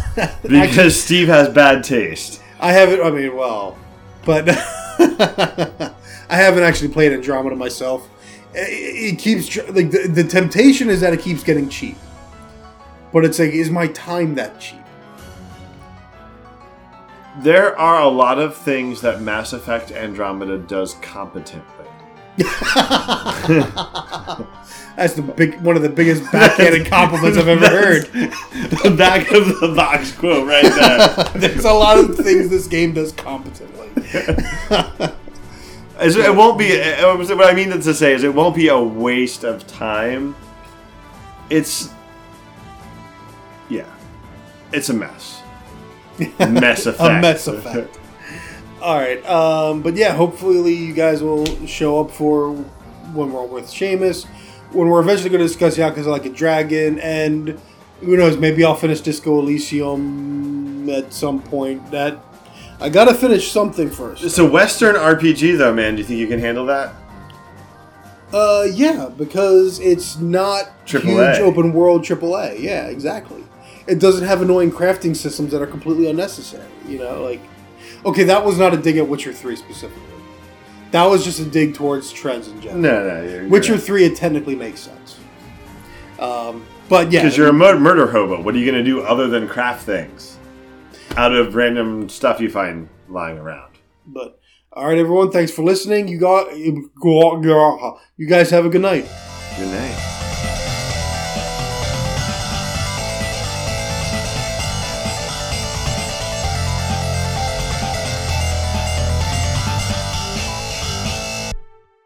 actually, Steve has bad taste. But I haven't actually played Andromeda myself. It keeps, like, the temptation is that it keeps getting cheap. But it's like, is my time that cheap? There are a lot of things that Mass Effect Andromeda does competently. That's one of the biggest backhanded compliments I've ever heard. The back of the box quote right there. There's a lot of things this game does competently. It won't be. What I mean to say is, it won't be a waste of time. It's a mess. Mess effect. A mess effect. All right. But yeah, hopefully you guys will show up for when we're with Seamus, when we're eventually going to discuss Yakuza Like a Dragon, and who knows, maybe I'll finish Disco Elysium at some point. That I got to finish something first. It's a Western RPG, though, man. Do you think you can handle that? Yeah, because it's not AAA. Huge open world AAA. Yeah, exactly. It doesn't have annoying crafting systems that are completely unnecessary. You know, like... Okay, that was not a dig at Witcher 3 specifically. That was just a dig towards trends in general. No, Witcher 3, it technically makes sense. But yeah... Because you're a murder hobo. What are you going to do other than craft things? Out of random stuff you find lying around. But, alright everyone, thanks for listening. You guys have a good night. Good night.